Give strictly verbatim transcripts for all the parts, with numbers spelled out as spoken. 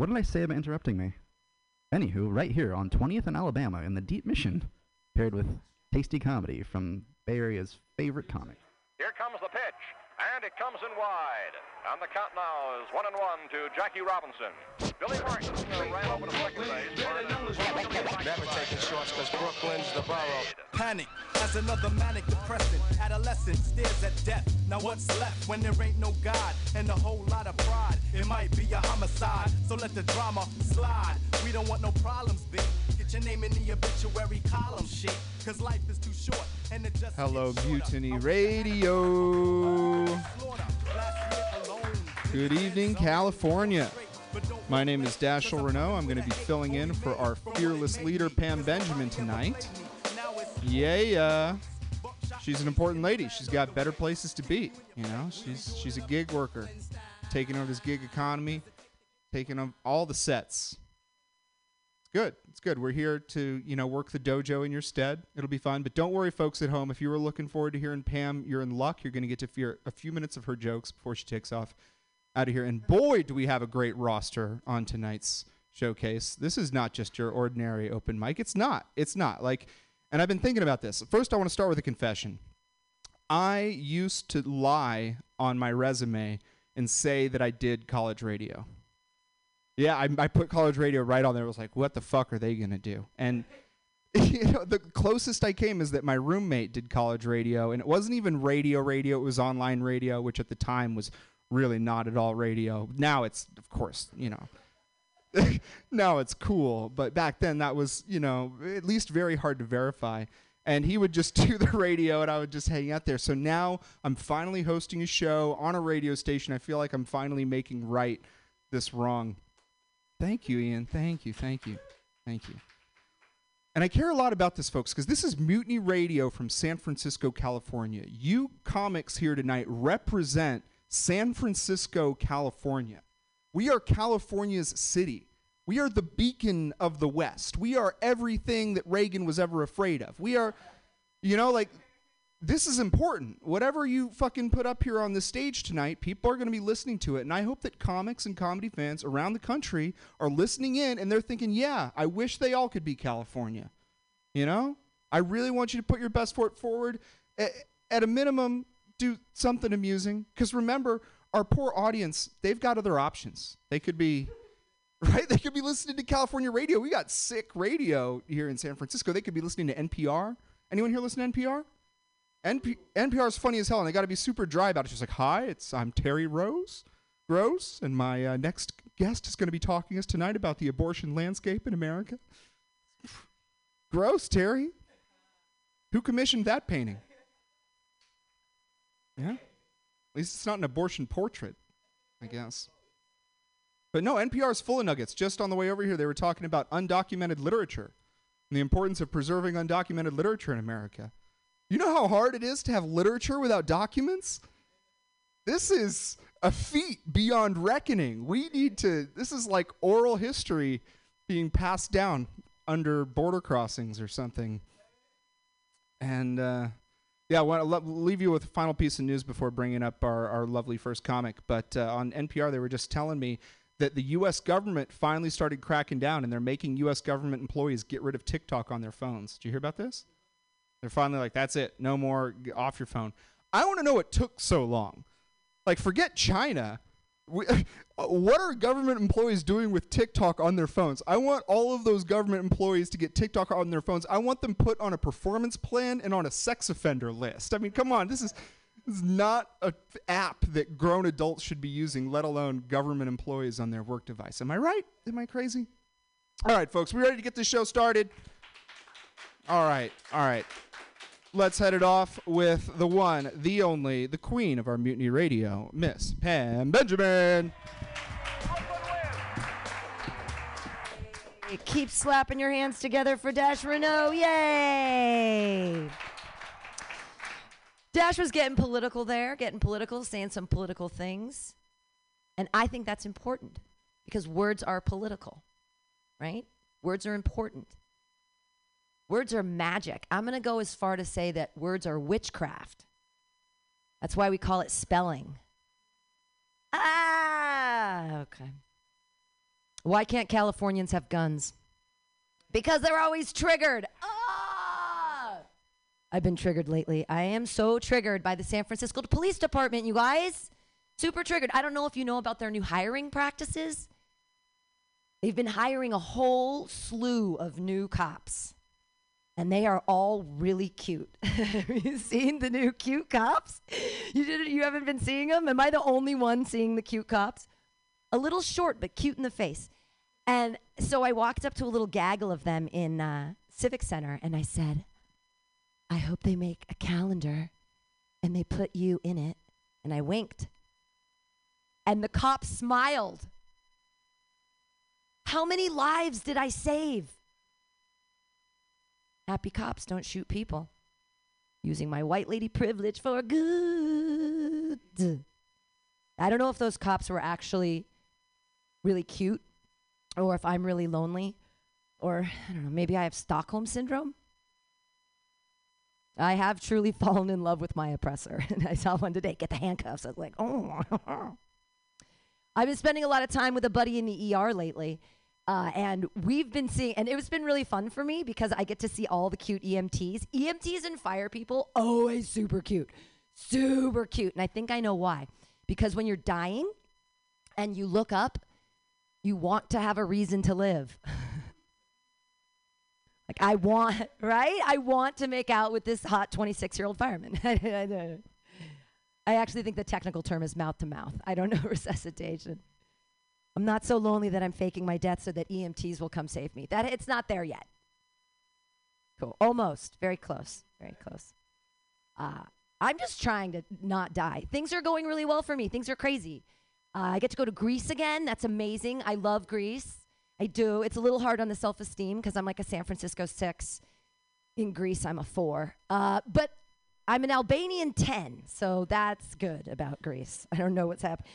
What did I say about interrupting me? Anywho, right here on twentieth and Alabama in the Deep Mission, paired with tasty comedy from Bay Area's favorite comic. Here comes the pitch, and it comes in wide. And the count now is one and one to Jackie Robinson. Billy Martin ran over to second base. Never taking shorts because Brooklyn's the borough. Panic as another manic depressant. Adolescent stares at death. Now what's left when there ain't no God and a whole lot of pride? It might be a homicide, so let the drama slide. We don't want no problems, bitch. Get your name in the obituary column, shit. Because life is too short and it just... Hello, Mutiny Radio. Good evening, California. My name is Dashiell Renault. I'm going to be filling in for our fearless leader, Pam Benjamin, tonight. Yeah, yeah. She's an important lady. She's got better places to be. You know, she's she's a gig worker, taking over this gig economy, taking on all the sets. It's good. It's good. We're here to, you know, work the dojo in your stead. It'll be fun. But don't worry, folks at home. If you were looking forward to hearing Pam, you're in luck. You're going to get to hear a few minutes of her jokes before she takes off out of here. And boy, do we have a great roster on tonight's showcase. This is not just your ordinary open mic. It's not. It's not. Like, and I've been thinking about this. First, I want to start with a confession. I used to lie on my resume and say that I did college radio. Yeah, I, I put college radio right on there. I was like, what the fuck are they going to do? And you know, the closest I came is that my roommate did college radio, and it wasn't even radio radio. It was online radio, which at the time was really not at all radio. Now it's, of course, you know, now it's cool. But back then that was, you know, at least very hard to verify. And he would just do the radio and I would just hang out there. So now I'm finally hosting a show on a radio station. I feel like I'm finally making right this wrong. Thank you, Ian. Thank you. Thank you. Thank you. And I care a lot about this, folks, because this is Mutiny Radio from San Francisco, California. You comics here tonight represent San Francisco, California. We are California's city. We are the beacon of the West. We are everything that Reagan was ever afraid of. We are, you know, like, this is important. Whatever you fucking put up here on the stage tonight, people are going to be listening to it. And I hope that comics and comedy fans around the country are listening in and they're thinking, yeah, I wish they all could be California. You know, I really want you to put your best foot forward. At a minimum, do something amusing, because remember, our poor audience, they've got other options. They could be right they could be listening to California radio. We got sick radio here in San Francisco. They could be listening to N P R. Anyone here listen to N P R? N P R is funny as hell, and they got to be super dry about it. She's like, hi, it's I'm Terry Rose Gross, and my uh, next guest is going to be talking to us tonight about the abortion landscape in America. Gross, Terry. Who commissioned that painting? Yeah, at least it's not an abortion portrait, I guess. But no, N P R is full of nuggets. Just on the way over here, they were talking about undocumented literature and the importance of preserving undocumented literature in America. You know how hard it is to have literature without documents? This is a feat beyond reckoning. We need to, this is like oral history being passed down under border crossings or something. And, uh... yeah, I want to lo- leave you with a final piece of news before bringing up our, our lovely first comic. But uh, on N P R, they were just telling me that the U S government finally started cracking down, and they're making U S government employees get rid of TikTok on their phones. Did you hear about this? They're finally like, that's it. No more. Get off your phone. I want to know what took so long. Like, forget China. We, what are government employees doing with TikTok on their phones? I want all of those government employees to get TikTok on their phones. I want them put on a performance plan and on a sex offender list. I mean, come on, this is, this is not an app that grown adults should be using, let alone government employees on their work device. Am I right? Am I crazy? All right, folks, we ready to get this show started? All right, all right. Let's head it off with the one, the only, the queen of our Mutiny Radio, Miss Pam Benjamin. Keep slapping your hands together for Dash Renault. Yay! Dash was getting political there, getting political, saying some political things. And I think that's important because words are political, right? Words are important. Words are magic. I'm going to go as far to say that words are witchcraft. That's why we call it spelling. Ah, okay. Why can't Californians have guns? Because they're always triggered. Ah! I've been triggered lately. I am so triggered by the San Francisco Police Department, you guys. Super triggered. I don't know if you know about their new hiring practices. They've been hiring a whole slew of new cops. And they are all really cute. Have you seen the new cute cops? You didn't, you haven't been seeing them? Am I the only one seeing the cute cops? A little short, but cute in the face. And so I walked up to a little gaggle of them in uh, Civic Center, and I said, I hope they make a calendar, and they put you in it. And I winked. And the cop smiled. How many lives did I save? Happy cops don't shoot people. Using my white lady privilege for good. I don't know if those cops were actually really cute or if I'm really lonely or, I don't know, maybe I have Stockholm Syndrome. I have truly fallen in love with my oppressor. And I saw one today, get the handcuffs. I was like, oh. I've been spending a lot of time with a buddy in the E R lately. Uh, and we've been seeing, and it's been really fun for me because I get to see all the cute E M Ts. E M Ts and fire people, always super cute. Super cute. And I think I know why. Because when you're dying and you look up, you want to have a reason to live. Like I want, right? I want to make out with this hot twenty-six-year-old fireman. I actually think the technical term is mouth to mouth. I don't know resuscitation. I'm not so lonely that I'm faking my death so that E M Ts will come save me. That it's not there yet. Cool. Almost. Very close. Very close. Uh, I'm just trying to not die. Things are going really well for me. Things are crazy. Uh, I get to go to Greece again. That's amazing. I love Greece. I do. It's a little hard on the self-esteem because I'm like a San Francisco six. In Greece, I'm a four. Uh, but I'm an Albanian ten, so that's good about Greece. I don't know what's happening.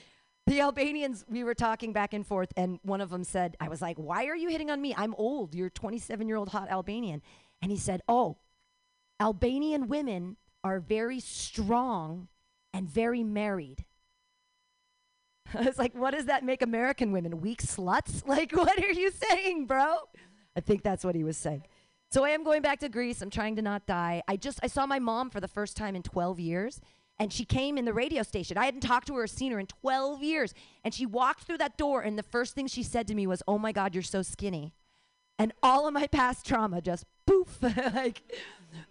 The Albanians, we were talking back and forth, and one of them said, I was like, why are you hitting on me? I'm old. You're a twenty-seven-year-old hot Albanian. And he said, oh, Albanian women are very strong and very married. I was like, what does that make American women? Weak sluts? Like, what are you saying, bro? I think that's what he was saying. So I am going back to Greece. I'm trying to not die. I just, I saw my mom for the first time in twelve years. And she came in the radio station. I hadn't talked to her or seen her in twelve years. And she walked through that door, and the first thing she said to me was, oh, my God, you're so skinny. And all of my past trauma just poof. Like,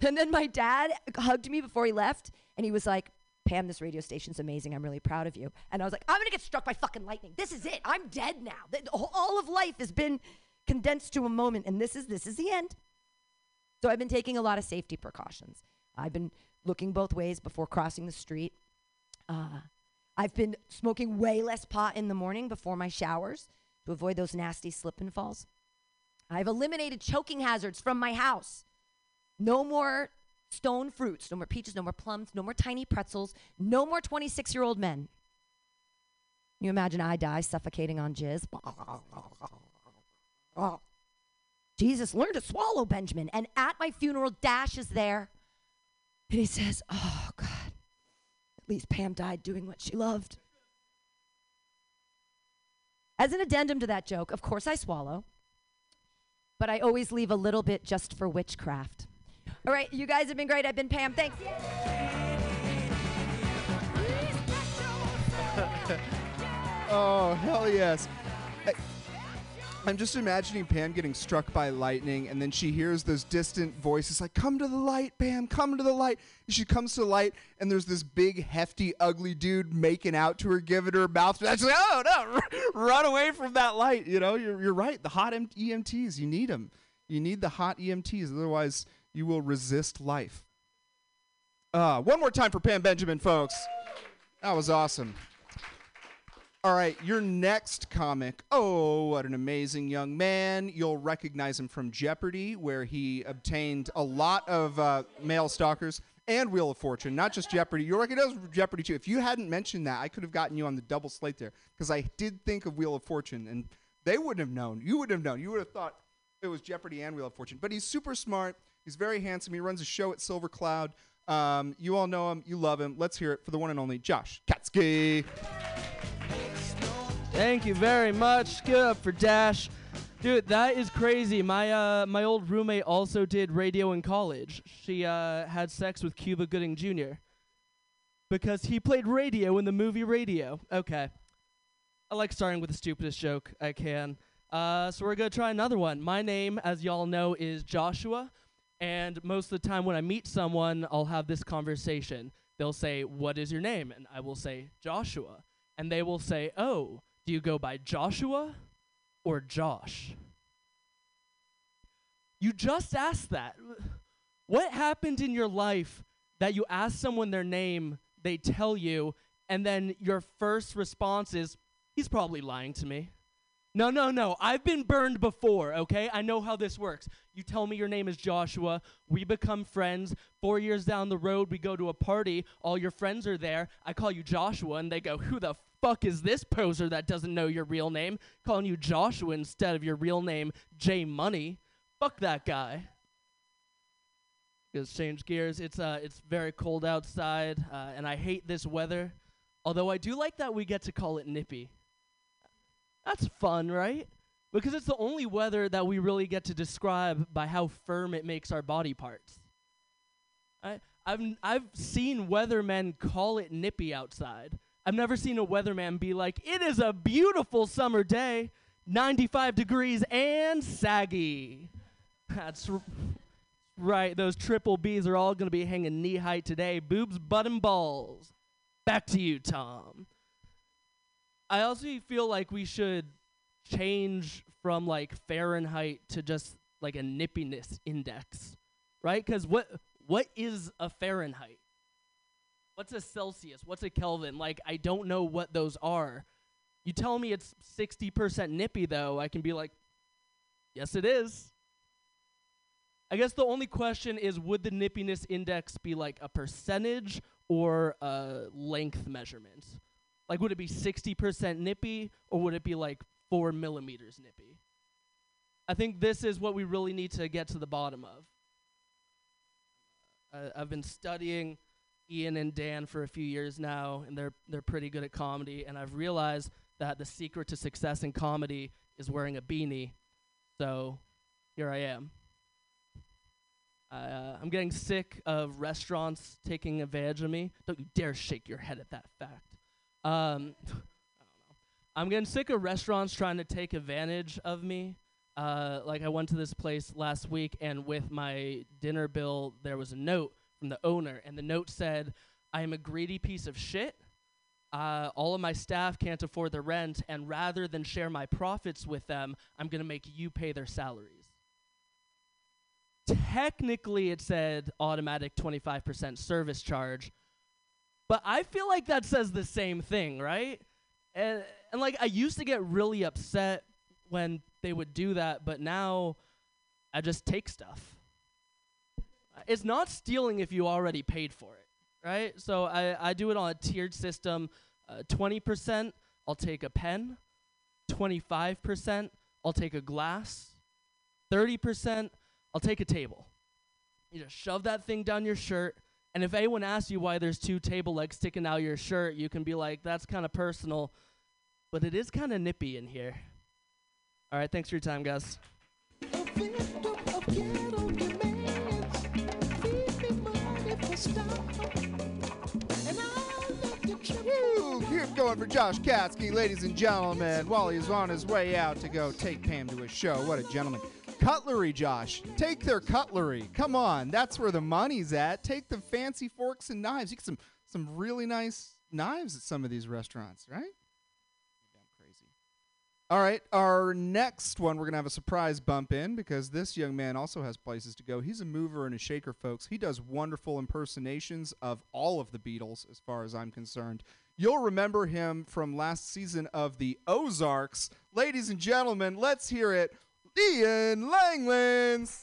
and then my dad hugged me before he left, and he was like, Pam, this radio station's amazing. I'm really proud of you. And I was like, I'm going to get struck by fucking lightning. This is it. I'm dead now. All of life has been condensed to a moment, and this is this is the end. So I've been taking a lot of safety precautions. I've been looking both ways before crossing the street. Uh, I've been smoking way less pot in the morning before my showers to avoid those nasty slip and falls. I've eliminated choking hazards from my house. No more stone fruits, no more peaches, no more plums, no more tiny pretzels, no more twenty-six-year-old men. You imagine I die suffocating on jizz? Jesus, learn to swallow, Benjamin. And at my funeral, Dash is there. And he says, oh, God, at least Pam died doing what she loved. As an addendum to that joke, of course I swallow, but I always leave a little bit just for witchcraft. All right, you guys have been great. I've been Pam. Thanks. Oh, hell yes. I, I'm just imagining Pam getting struck by lightning, and then she hears those distant voices like, come to the light, Pam, come to the light. And she comes to the light, and there's this big, hefty, ugly dude making out to her, giving her a mouth. That's like, oh, no, r- run away from that light. You know, you're, you're right. The hot E M Ts, you need them. You need the hot E M Ts. Otherwise, you will resist life. Uh, one more time for Pam Benjamin, folks. That was awesome. All right, your next comic. Oh, what an amazing young man. You'll recognize him from Jeopardy, where he obtained a lot of uh, male stalkers and Wheel of Fortune, not just Jeopardy. You'll recognize Jeopardy, too. If you hadn't mentioned that, I could have gotten you on the double slate there, because I did think of Wheel of Fortune, and they wouldn't have known. You wouldn't have known. You would have thought it was Jeopardy and Wheel of Fortune. But he's super smart. He's very handsome. He runs a show at Silver Cloud. Um, you all know him. You love him. Let's hear it for the one and only Josh Katsky. Thank you very much. Give it up for Dash. Dude, that is crazy. My uh, my old roommate also did radio in college. She uh, had sex with Cuba Gooding Junior because he played radio in the movie Radio. Okay. I like starting with the stupidest joke I can. Uh, so we're going to try another one. My name, as y'all know, is Joshua. And most of the time when I meet someone, I'll have this conversation. They'll say, what is your name? And I will say, Joshua. And they will say, oh, do you go by Joshua or Josh? You just asked that. What happened in your life that you asked someone their name, they tell you, and then your first response is, he's probably lying to me. No, no, no, I've been burned before, okay? I know how this works. You tell me your name is Joshua, we become friends, four years down the road, we go to a party, all your friends are there, I call you Joshua, and they go, who the fuck is this poser that doesn't know your real name? Calling you Joshua instead of your real name, J Money. Fuck that guy. Let's change gears. It's uh, it's very cold outside, uh, and I hate this weather, although I do like that we get to call it nippy. That's fun, right? Because it's the only weather that we really get to describe by how firm it makes our body parts. I, I've, n- I've seen weathermen call it nippy outside. I've never seen a weatherman be like, it is a beautiful summer day, ninety-five degrees and saggy. That's r- right, those triple Bs are all going to be hanging knee high today, boobs, butt, and balls. Back to you, Tom. I also feel like we should change from like Fahrenheit to just like a nippiness index, right? Because what what is a Fahrenheit? What's a Celsius? What's a Kelvin? Like, I don't know what those are. You tell me it's sixty percent nippy though, I can be like, yes it is. I guess the only question is, would the nippiness index be like a percentage or a length measurement? Like, would it be sixty percent nippy, or would it be, like, four millimeters nippy? I think this is what we really need to get to the bottom of. Uh, I've been studying Ian and Dan for a few years now, and they're they're pretty good at comedy, and I've realized that the secret to success in comedy is wearing a beanie. So, here I am. Uh, I'm getting sick of restaurants taking advantage of me. Don't you dare shake your head at that fact. Um, I don't know. I'm getting sick of restaurants trying to take advantage of me. Uh, like, I went to this place last week, and with my dinner bill, there was a note from the owner, and the note said, I am a greedy piece of shit. Uh, all of my staff can't afford the rent, and rather than share my profits with them, I'm going to make you pay their salaries. Technically, it said automatic twenty-five percent service charge, but I feel like that says the same thing, right? And, and like, I used to get really upset when they would do that, but now I just take stuff. It's not stealing if you already paid for it, right? So I, I do it on a tiered system. Uh, twenty percent, I'll take a pen. twenty-five percent, I'll take a glass. thirty percent, I'll take a table. You just shove that thing down your shirt. And if anyone asks you why there's two table legs sticking out of your shirt, you can be like, that's kind of personal, but it is kind of nippy in here. All right, thanks for your time, guys. Woo, here's going for Josh Katsky, ladies and gentlemen, while he's on his way out to go take Pam to a show. What a gentleman. Cutlery, Josh. Take their cutlery. Come on. That's where the money's at. Take the fancy forks and knives. You get some some really nice knives at some of these restaurants, right? I'm crazy. All right. Our next one, we're going to have a surprise bump in because this young man also has places to go. He's a mover and a shaker, folks. He does wonderful impersonations of all of the Beatles, as far as I'm concerned. You'll remember him from last season of the Ozarks. Ladies and gentlemen, let's hear it. Ian Langlands.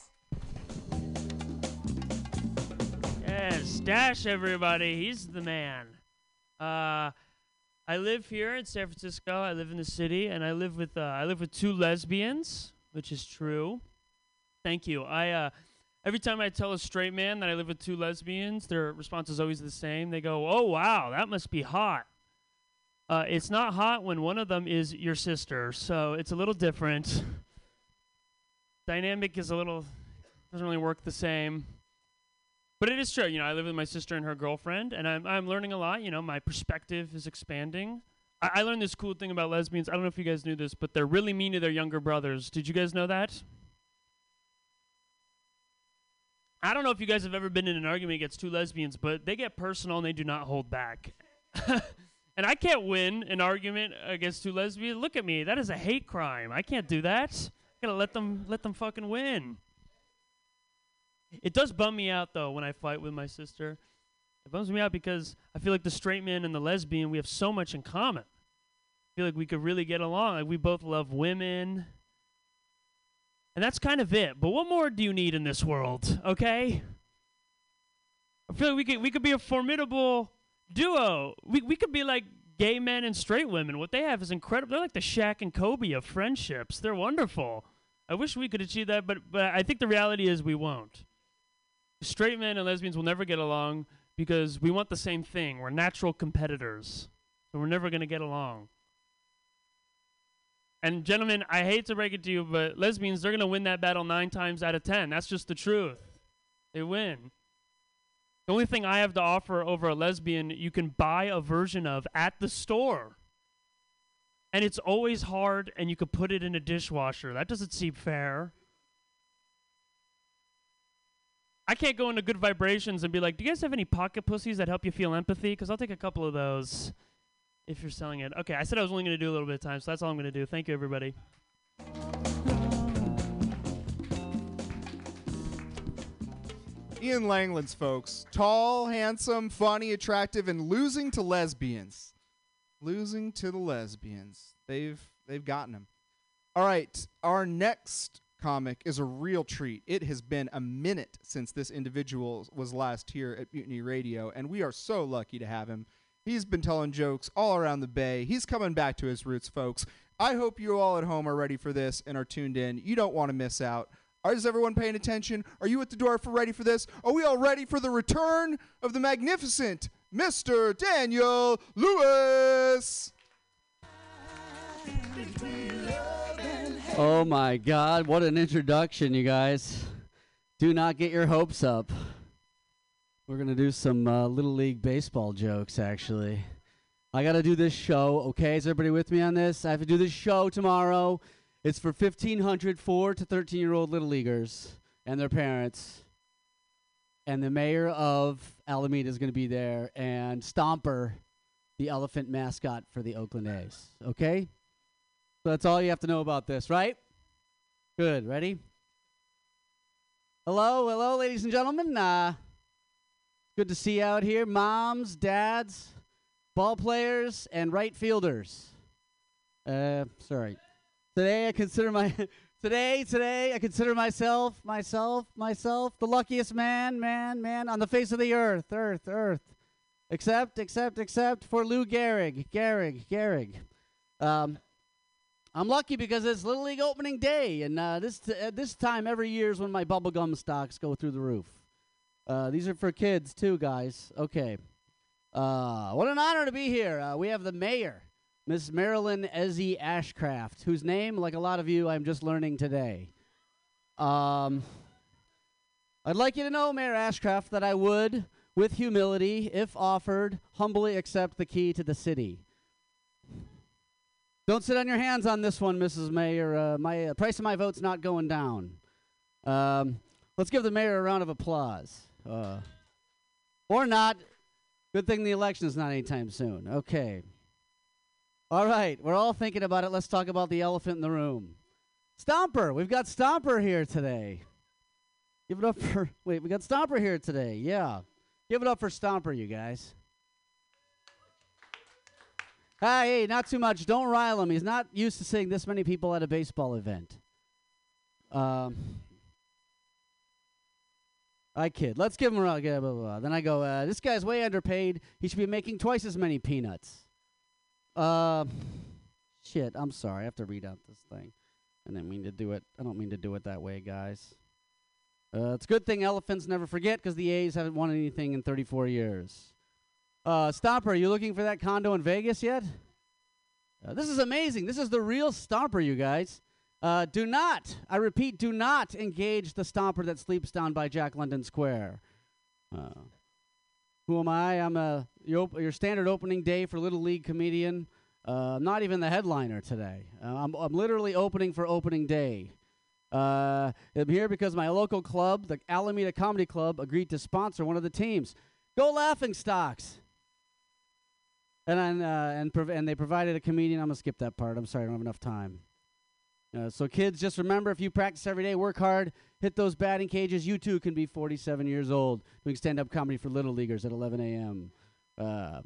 Yes, Dash, everybody. He's the man. Uh, I live here in San Francisco. I live in the city, and I live with uh, I live with two lesbians, which is true. Thank you. I uh, every time I tell a straight man that I live with two lesbians, their response is always the same. They go, "Oh wow, that must be hot." Uh, it's not hot when one of them is your sister, so it's a little different. Dynamic is a little, doesn't really work the same. But it is true, you know, I live with my sister and her girlfriend, and I'm, I'm learning a lot. You know, my perspective is expanding. I, I learned this cool thing about lesbians. I don't know if you guys knew this, but they're really mean to their younger brothers. Did you guys know that? I don't know if you guys have ever been in an argument against two lesbians, but they get personal and they do not hold back. And I can't win an argument against two lesbians. Look at me. That is a hate crime. I can't do that. I gotta let them, let them fucking win. It does bum me out, though, when I fight with my sister. It bums me out because I feel like the straight man and the lesbian, we have so much in common. I feel like we could really get along. Like, we both love women. And that's kind of it. But what more do you need in this world, okay? I feel like we could, we could be a formidable duo. We, we could be like gay men and straight women. What they have is incredible. They're like the Shaq and Kobe of friendships. They're wonderful. I wish we could achieve that, but, but I think the reality is we won't. Straight men and lesbians will never get along because we want the same thing. We're natural competitors. So we're never going to get along. And gentlemen, I hate to break it to you, but lesbians, they're going to win that battle nine times out of ten. That's just the truth. They win. The only thing I have to offer over a lesbian, you can buy a version of at the store. And it's always hard, and you could put it in a dishwasher. That doesn't seem fair. I can't go into Good Vibrations and be like, do you guys have any pocket pussies that help you feel empathy? Because I'll take a couple of those if you're selling it. Okay, I said I was only going to do a little bit of time, so that's all I'm going to do. Thank you, everybody. Ian Langlands, folks. Tall, handsome, funny, attractive, and losing to lesbians. Losing to the lesbians. They've, they've gotten him. All right, our next comic is a real treat. It has been a minute since this individual was last here at Mutiny Radio, and we are so lucky to have him. He's been telling jokes all around the bay. He's coming back to his roots, folks. I hope you all at home are ready for this and are tuned in. You don't want to miss out. Is everyone paying attention? Are you at the door for ready for this? Are we all ready for the return of the magnificent Mister Daniel Lewis? Oh my God, what an introduction, you guys. Do not get your hopes up. We're going to do some uh, Little League Baseball jokes, actually. I got to do this show, okay? Is everybody with me on this? I have to do this show tomorrow. It's for fifteen hundred four to thirteen-year-old Little Leaguers and their parents. And the mayor of Alameda is going to be there. And Stomper, the elephant mascot for the Oakland A's, okay? So that's all you have to know about this, right? Good. Ready? Hello, hello, ladies and gentlemen. Uh, good to see you out here. Moms, dads, ball players, and right fielders. Uh, sorry. Today I consider my today, today I consider myself, myself, myself, the luckiest man, man, man on the face of the earth, earth, earth. Except, except, except for Lou Gehrig, Gehrig, Gehrig. Um. I'm lucky because it's Little League opening day, and uh, this t- at this time every year is when my bubblegum stocks go through the roof. Uh, these are for kids, too, guys. Okay. Uh, what an honor to be here. Uh, we have the mayor, Miss Marilyn Ezzie Ashcraft, whose name, like a lot of you, I'm just learning today. Um, I'd like you to know, Mayor Ashcraft, that I would, with humility, if offered, humbly accept the key to the city. Don't sit on your hands on this one, Missus Mayor. Uh, my uh, price of my vote's not going down. Um, let's give the mayor a round of applause. Uh, or not. Good thing the election is not anytime soon. Okay. All right. We're all thinking about it. Let's talk about the elephant in the room. Stomper. We've got Stomper here today. Give it up for... Wait, we got Stomper here today. Yeah. Give it up for Stomper, you guys. Hey, not too much. Don't rile him. He's not used to seeing this many people at a baseball event. Um, I kid. Let's give him a round. Blah, blah, blah. Then I go, uh, this guy's way underpaid. He should be making twice as many peanuts. Uh, shit, I'm sorry. I have to read out this thing. I didn't mean to do it. I don't mean to do it that way, guys. Uh, it's a good thing elephants never forget because the A's haven't won anything in thirty-four years. Uh, Stomper, are you looking for that condo in Vegas yet? Uh, this is amazing. This is the real stomper, you guys. Uh, do not, I repeat, do not engage the stomper that sleeps down by Jack London Square. Uh, who am I? I'm a, your, op- your standard opening day for Little League comedian. Uh, I'm not even the headliner today. Uh, I'm, I'm literally opening for opening day. Uh, I'm here because my local club, the Alameda Comedy Club, agreed to sponsor one of the teams. Go Laughing Stocks! And then, uh, and prov- and they provided a comedian. I'm going to skip that part. I'm sorry, I don't have enough time. Uh, so kids, just remember, if you practice every day, work hard, hit those batting cages, you too can be forty-seven years old doing stand-up comedy for Little Leaguers at eleven a.m. Uh,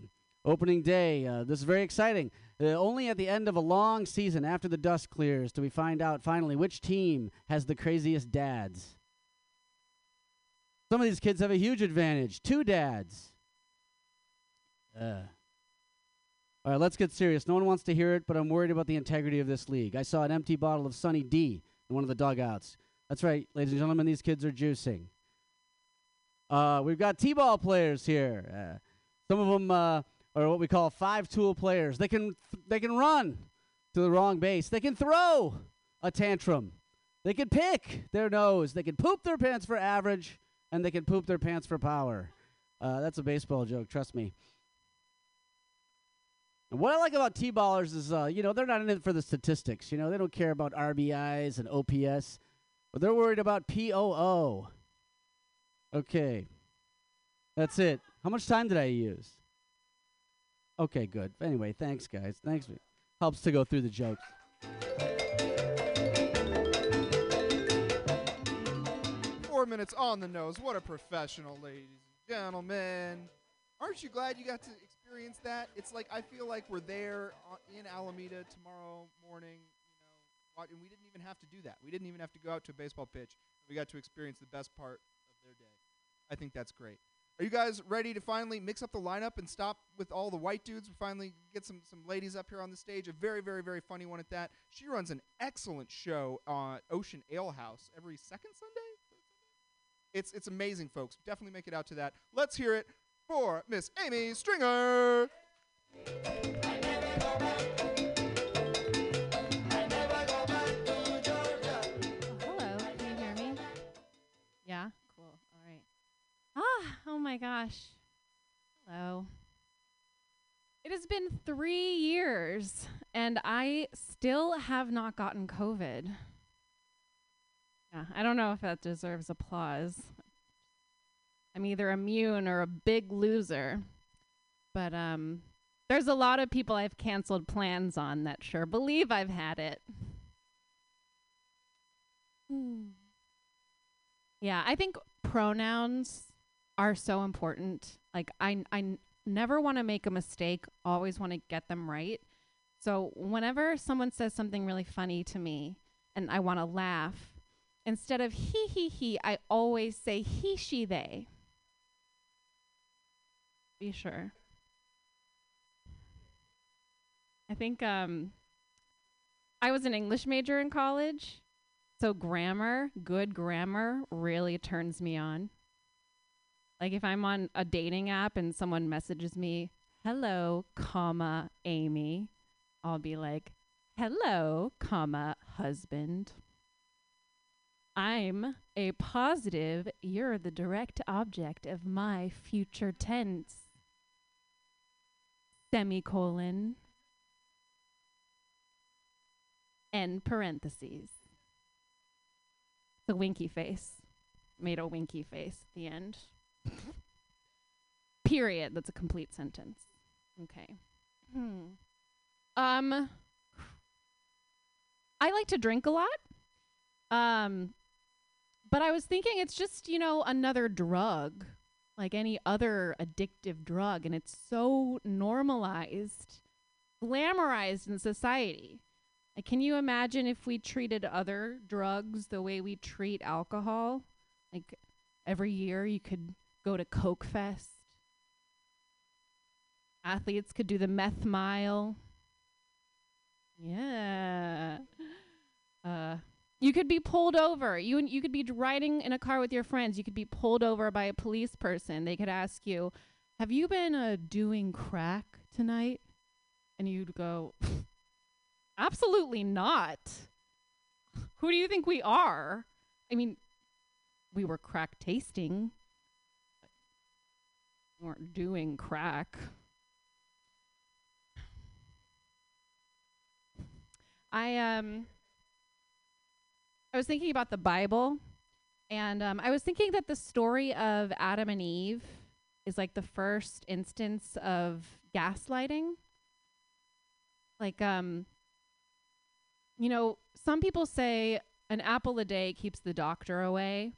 opening day, uh, this is very exciting. Uh, only at the end of a long season, after the dust clears, do we find out finally which team has the craziest dads. Some of these kids have a huge advantage. Two dads. Uh. All right, let's get serious. No one wants to hear it, but I'm worried about the integrity of this league. I saw an empty bottle of Sunny D in one of the dugouts. That's right, ladies and gentlemen, these kids are juicing. Uh, we've got T-ball players here. Uh, some of them uh, are what we call five-tool players. They can th- they can run to the wrong base. They can throw a tantrum. They can pick their nose. They can poop their pants for average, and they can poop their pants for power. Uh, that's a baseball joke, trust me. What I like about T-ballers is, uh, you know, they're not in it for the statistics. You know, they don't care about R B Is and O P S, but they're worried about P O O. Okay. That's it. How much time did I use? Okay, good. Anyway, thanks, guys. Thanks. Helps to go through the jokes. Four minutes on the nose. What a professional, ladies and gentlemen. Aren't you glad you got to experience that? It's like, I feel like we're there in Alameda tomorrow morning, you know, and we didn't even have to do that. We didn't even have to go out to a baseball pitch. We got to experience the best part of their day. I think that's great. Are you guys ready to finally mix up the lineup and stop with all the white dudes? We finally get some, some ladies up here on the stage. A very, very, very funny one at that. She runs an excellent show on Ocean Ale House every second Sunday. It's it's amazing, folks. Definitely make it out to that. Let's hear it for Miss Amy Stringer. Hello, can you hear me? Yeah, cool, all right. Ah, oh my gosh, hello. It has been three years and I still have not gotten COVID. Yeah, I don't know if that deserves applause. I'm either immune or a big loser, but um, there's a lot of people I've canceled plans on that sure believe I've had it. Mm. Yeah, I think pronouns are so important. Like, I, I n- never want to make a mistake, always want to get them right. So whenever someone says something really funny to me and I want to laugh, instead of he, he, he, I always say he, she, they. Be sure. I think um, I was an English major in college, so grammar, good grammar, really turns me on. Like if I'm on a dating app and someone messages me, hello, comma, Amy, I'll be like, hello, comma, husband. I'm a positive, you're the direct object of my future tense, semicolon, and parentheses. The winky face, made a winky face at the end. Period, that's a complete sentence. Okay. Hmm. Um, I like to drink a lot. Um. But I was thinking it's just, you know, another drug, like any other addictive drug, and it's so normalized, glamorized in society. Like, can you imagine if we treated other drugs the way we treat alcohol? Like, every year you could go to Coke Fest. Athletes could do the meth mile. Yeah. Uh... You could be pulled over. You you could be riding in a car with your friends. You could be pulled over by a police person. They could ask you, have you been uh, doing crack tonight? And you'd go, Absolutely not. Who do you think we are? I mean, we were crack tasting. We weren't doing crack. I um I was thinking about the Bible, and um, I was thinking that the story of Adam and Eve is like the first instance of gaslighting. Like, um, you know, some people say an apple a day keeps the doctor away.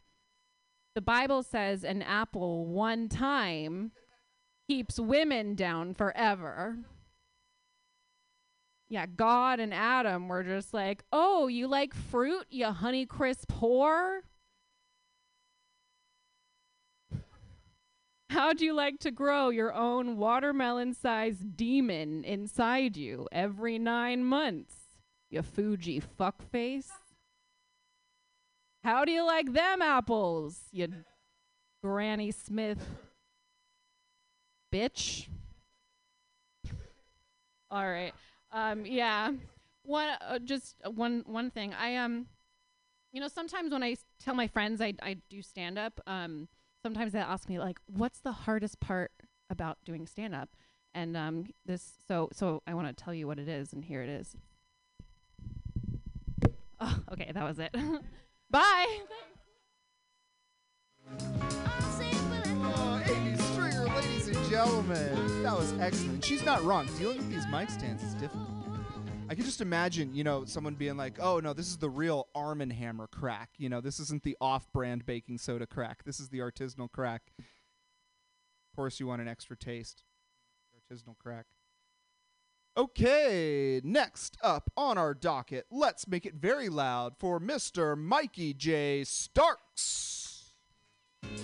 The Bible says an apple one time keeps women down forever. Yeah, God and Adam were just like, oh, you like fruit, you Honeycrisp whore? How'd you like to grow your own watermelon-sized demon inside you every nine months, you Fuji fuckface? How do you like them apples, you Granny Smith bitch? All right. Um, yeah, one, uh, just one, one thing. I, um, you know, sometimes when I s- tell my friends I, I do stand up, um, sometimes they ask me like, what's the hardest part about doing stand up? And, um, this, so, so I want to tell you what it is, and here it is. Oh, okay. That was it. Bye. Oh, Amy Stringer, ladies and gentlemen. That was excellent. She's not wrong. Dealing with these mic stands is difficult. I can just imagine, you know, someone being like, oh, no, this is the real Arm and Hammer crack. You know, this isn't the off-brand baking soda crack. This is the artisanal crack. Of course, you want an extra taste. Artisanal crack. Okay, next up on our docket, let's make it very loud for Mister Mikey J. Starks. Mikey?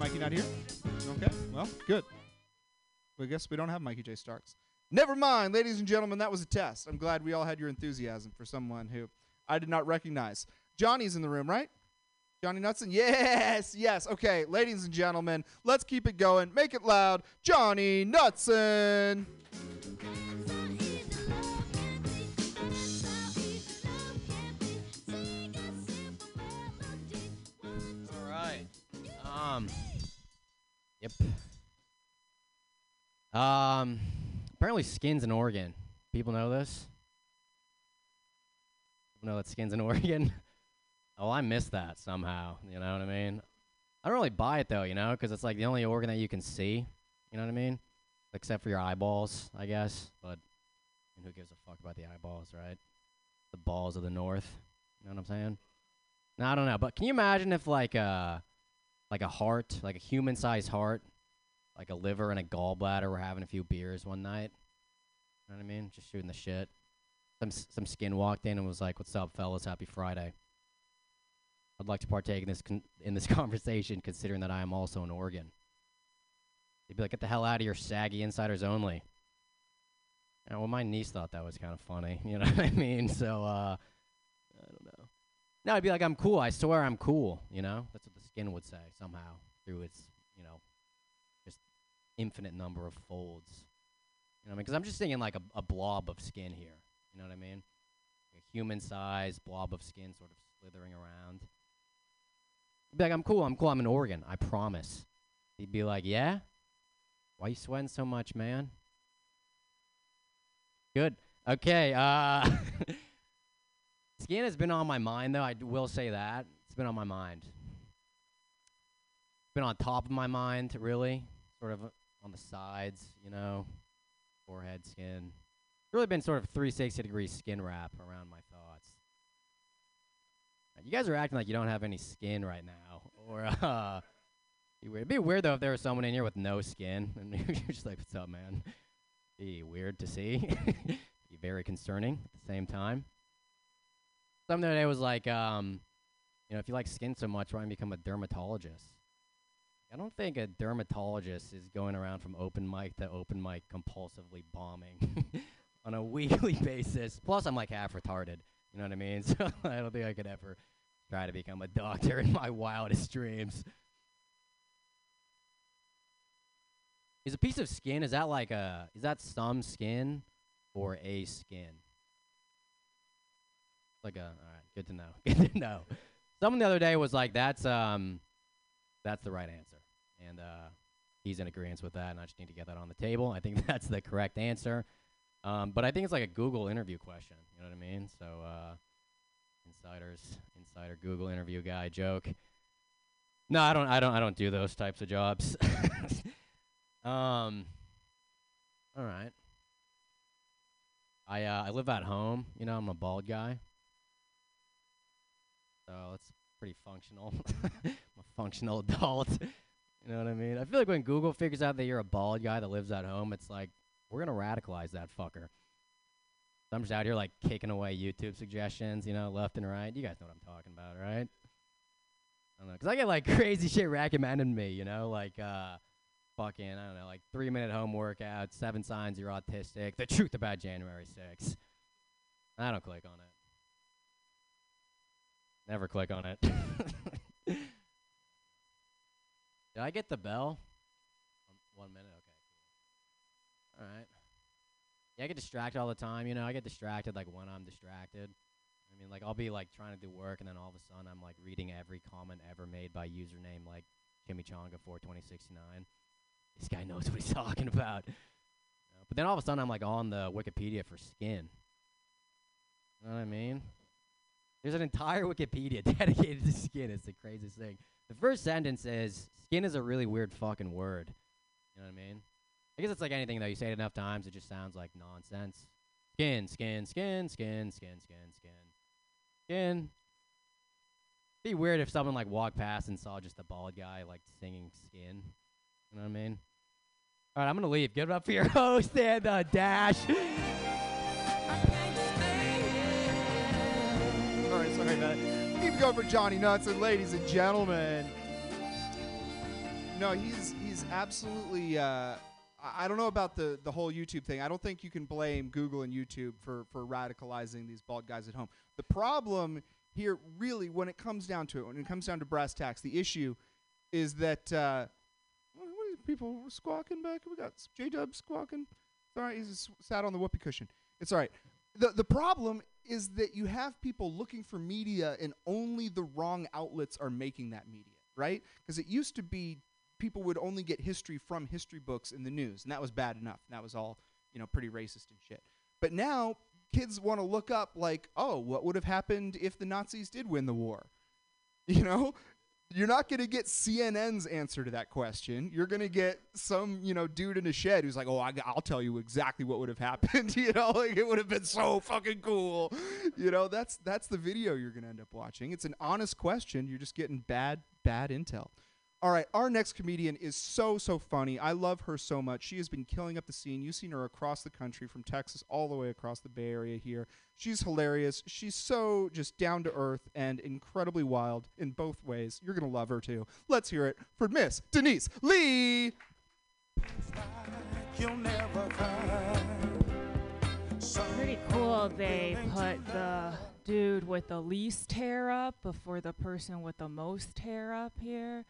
Mikey not here? Okay, well, good. I guess we don't have Mikey J. Starks. Never mind, ladies and gentlemen, that was a test. I'm glad we all had your enthusiasm for someone who I did not recognize. Johnny's in the room, right? Johnny Nutson? Yes, yes. Okay, ladies and gentlemen, let's keep it going. Make it loud. Johnny Nutson. All right. Um. Yep. Um, apparently skin's in Oregon. People know this? People know that skin's in Oregon? Oh, I missed that somehow, you know what I mean? I don't really buy it, though, you know, because it's like the only organ that you can see, you know what I mean? Except for your eyeballs, I guess, but and who gives a fuck about the eyeballs, right? The balls of the north, you know what I'm saying? No, I don't know, but can you imagine if, like, uh, like a heart, like a human-sized heart, like a liver and a gallbladder were having a few beers one night. You know what I mean? Just shooting the shit. Some s- some skin walked in and was like, "What's up, fellas? Happy Friday. I'd like to partake in this con- in this conversation, considering that I am also in Oregon." They'd be like, "Get the hell out of here, saggy insiders only." And well, my niece thought that was kind of funny. You know what I mean? So uh, I don't know. No, I'd be like, "I'm cool. I swear I'm cool." You know, that's what the skin would say somehow through its, you know, infinite number of folds. You know what I mean? Because I'm just thinking like a, a blob of skin here. You know what I mean? Like a human-sized blob of skin sort of slithering around. He'd be like, I'm cool, I'm cool, I'm in Oregon, I promise. He'd be like, yeah? Why you sweating so much, man? Good. Okay, uh... skin has been on my mind, though, I d- will say that. It's been on my mind. It's been on top of my mind, really. Sort of... Uh, on the sides, you know, forehead, skin. Really been sort of three hundred sixty degree skin wrap around my thoughts. You guys are acting like you don't have any skin right now. Or, uh, it'd be weird, though, if there was someone in here with no skin. And you're just like, what's up, man? Be weird to see. Be very concerning at the same time. Something the other day was like, um, you know, if you like skin so much, why don't you become a dermatologist? I don't think a dermatologist is going around from open mic to open mic compulsively bombing on a weekly basis. Plus, I'm like half retarded. You know what I mean? So I don't think I could ever try to become a doctor in my wildest dreams. Is a piece of skin, is that like a, is that some skin or a skin? Like a, all right, good to know, good to know. Someone the other day was like, that's, um, that's the right answer. And uh, he's in agreement with that, and I just need to get that on the table. I think that's the correct answer. Um, but I think it's like a Google interview question, you know what I mean? So uh, insiders, insider Google interview guy joke. No, I don't, I don't, I don't do those types of jobs. Um, all right. I uh, I live at home. You know, I'm a bald guy. So that's pretty functional. I'm a functional adult. You know what I mean? I feel like when Google figures out that you're a bald guy that lives at home, it's like, we're going to radicalize that fucker. So I'm just out here like kicking away YouTube suggestions, you know, left and right. You guys know what I'm talking about, right? I don't know, because I get like crazy shit recommended to me, you know, like, uh, fucking, I don't know, like three-minute home workout, seven signs you're autistic, the truth about January sixth. I don't click on it. Never click on it. Did I get the bell? Um, one minute, okay. All right. Yeah, I get distracted all the time, you know. I get distracted like when I'm distracted. I mean, like I'll be like trying to do work, and then all of a sudden I'm like reading every comment ever made by username like Chimichanga four twenty sixty-nine. This guy knows what he's talking about. You know, but then all of a sudden, I'm like on the Wikipedia for skin. You know what I mean? There's an entire Wikipedia dedicated to skin. It's the craziest thing. The first sentence is, skin is a really weird fucking word. You know what I mean? I guess it's like anything, though. You say it enough times, it just sounds like nonsense. Skin, skin, skin, skin, skin, skin, skin. Skin. It'd be weird if someone, like, walked past and saw just a bald guy, like, singing skin. You know what I mean? All right, I'm going to leave. Give it up for your host and uh, Dash. All right, sorry about that. Keep going for Johnny Nutson, ladies and gentlemen. No, he's he's absolutely, uh, I don't know about the, the whole YouTube thing. I don't think you can blame Google and YouTube for, for radicalizing these bald guys at home. The problem here, really, when it comes down to it, when it comes down to brass tacks, the issue is that... Uh, people squawking back. We got J-Dub squawking. It's all right. He's just sat on the whoopee cushion. It's all right. The The problem is that you have people looking for media, and only the wrong outlets are making that media, right? Because it used to be people would only get history from history books in the news, and that was bad enough. That was all, you know, pretty racist and shit. But now kids want to look up, like, oh, what would have happened if the Nazis did win the war? You know? You're not going to get C N N's answer to that question. You're going to get some, you know, dude in a shed who's like, oh, I, I'll tell you exactly what would have happened. You know, like it would have been so fucking cool. You know, that's that's the video you're going to end up watching. It's an honest question. You're just getting bad, bad intel. All right. Our next comedian is so, so funny. I love her so much. She has been killing up the scene. You've seen her across the country from Texas all the way across the Bay Area here. She's hilarious. She's so just down to earth and incredibly wild in both ways. You're going to love her, too. Let's hear it for Miss Denise Lee. It's like you'll never find. Pretty cool they put the dude with the least hair up before the person with the most hair up here.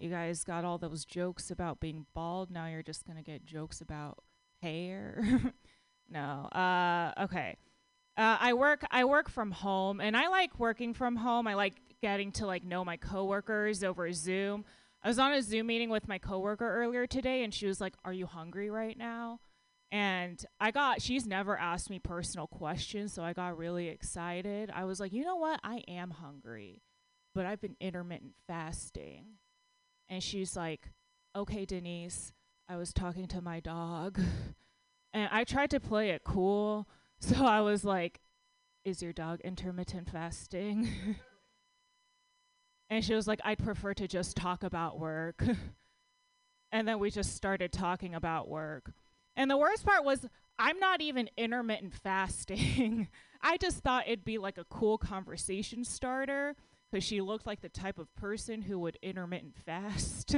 You guys got all those jokes about being bald. Now you're just going to get jokes about hair. No. Uh, okay. Uh, I work I work from home, and I like working from home. I like getting to, like, know my coworkers over Zoom. I was on a Zoom meeting with my coworker earlier today, and she was like, are you hungry right now? And I got, she's never asked me personal questions, so I got really excited. I was like, you know what? I am hungry, but I've been intermittent fasting. And she's like, okay, Denise, I was talking to my dog. And I tried to play it cool. So I was like, is your dog intermittent fasting? And she was like, I'd prefer to just talk about work. And then we just started talking about work. And the worst part was, I'm not even intermittent fasting. I just thought it'd be like a cool conversation starter, because she looked like the type of person who would intermittent fast.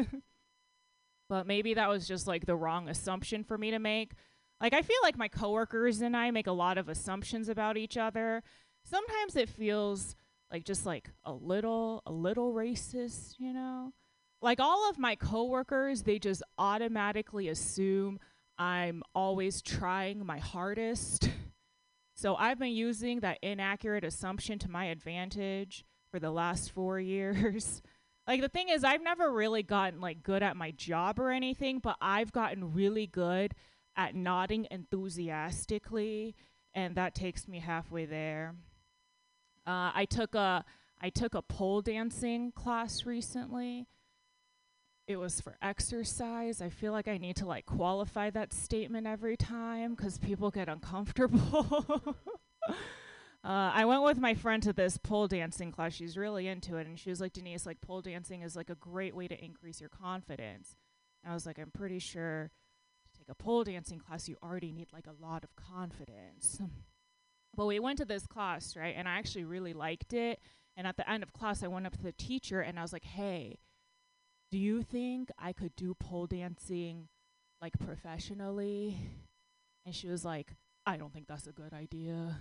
But maybe that was just like the wrong assumption for me to make. Like, I feel like my coworkers and I make a lot of assumptions about each other. Sometimes it feels like just like a little, a little racist, you know? like all of my coworkers, they just automatically assume I'm always trying my hardest. So I've been using that inaccurate assumption to my advantage for the last four years. Like, the thing is, I've never really gotten, like, good at my job or anything, but I've gotten really good at nodding enthusiastically, and that takes me halfway there. Uh, I took a I took a pole dancing class recently. It was for exercise. I feel like I need to, like, qualify that statement every time because people get uncomfortable. uh, I went with my friend to this pole dancing class. She's really into it. And she was like, Denise, like, pole dancing is, like, a great way to increase your confidence. And I was like, I'm pretty sure to take a pole dancing class, you already need, like, a lot of confidence. But we went to this class, right, and I actually really liked it. And at the end of class, I went up to the teacher, and I was like, hey, do you think I could do pole dancing, like, professionally? And she was like, I don't think that's a good idea.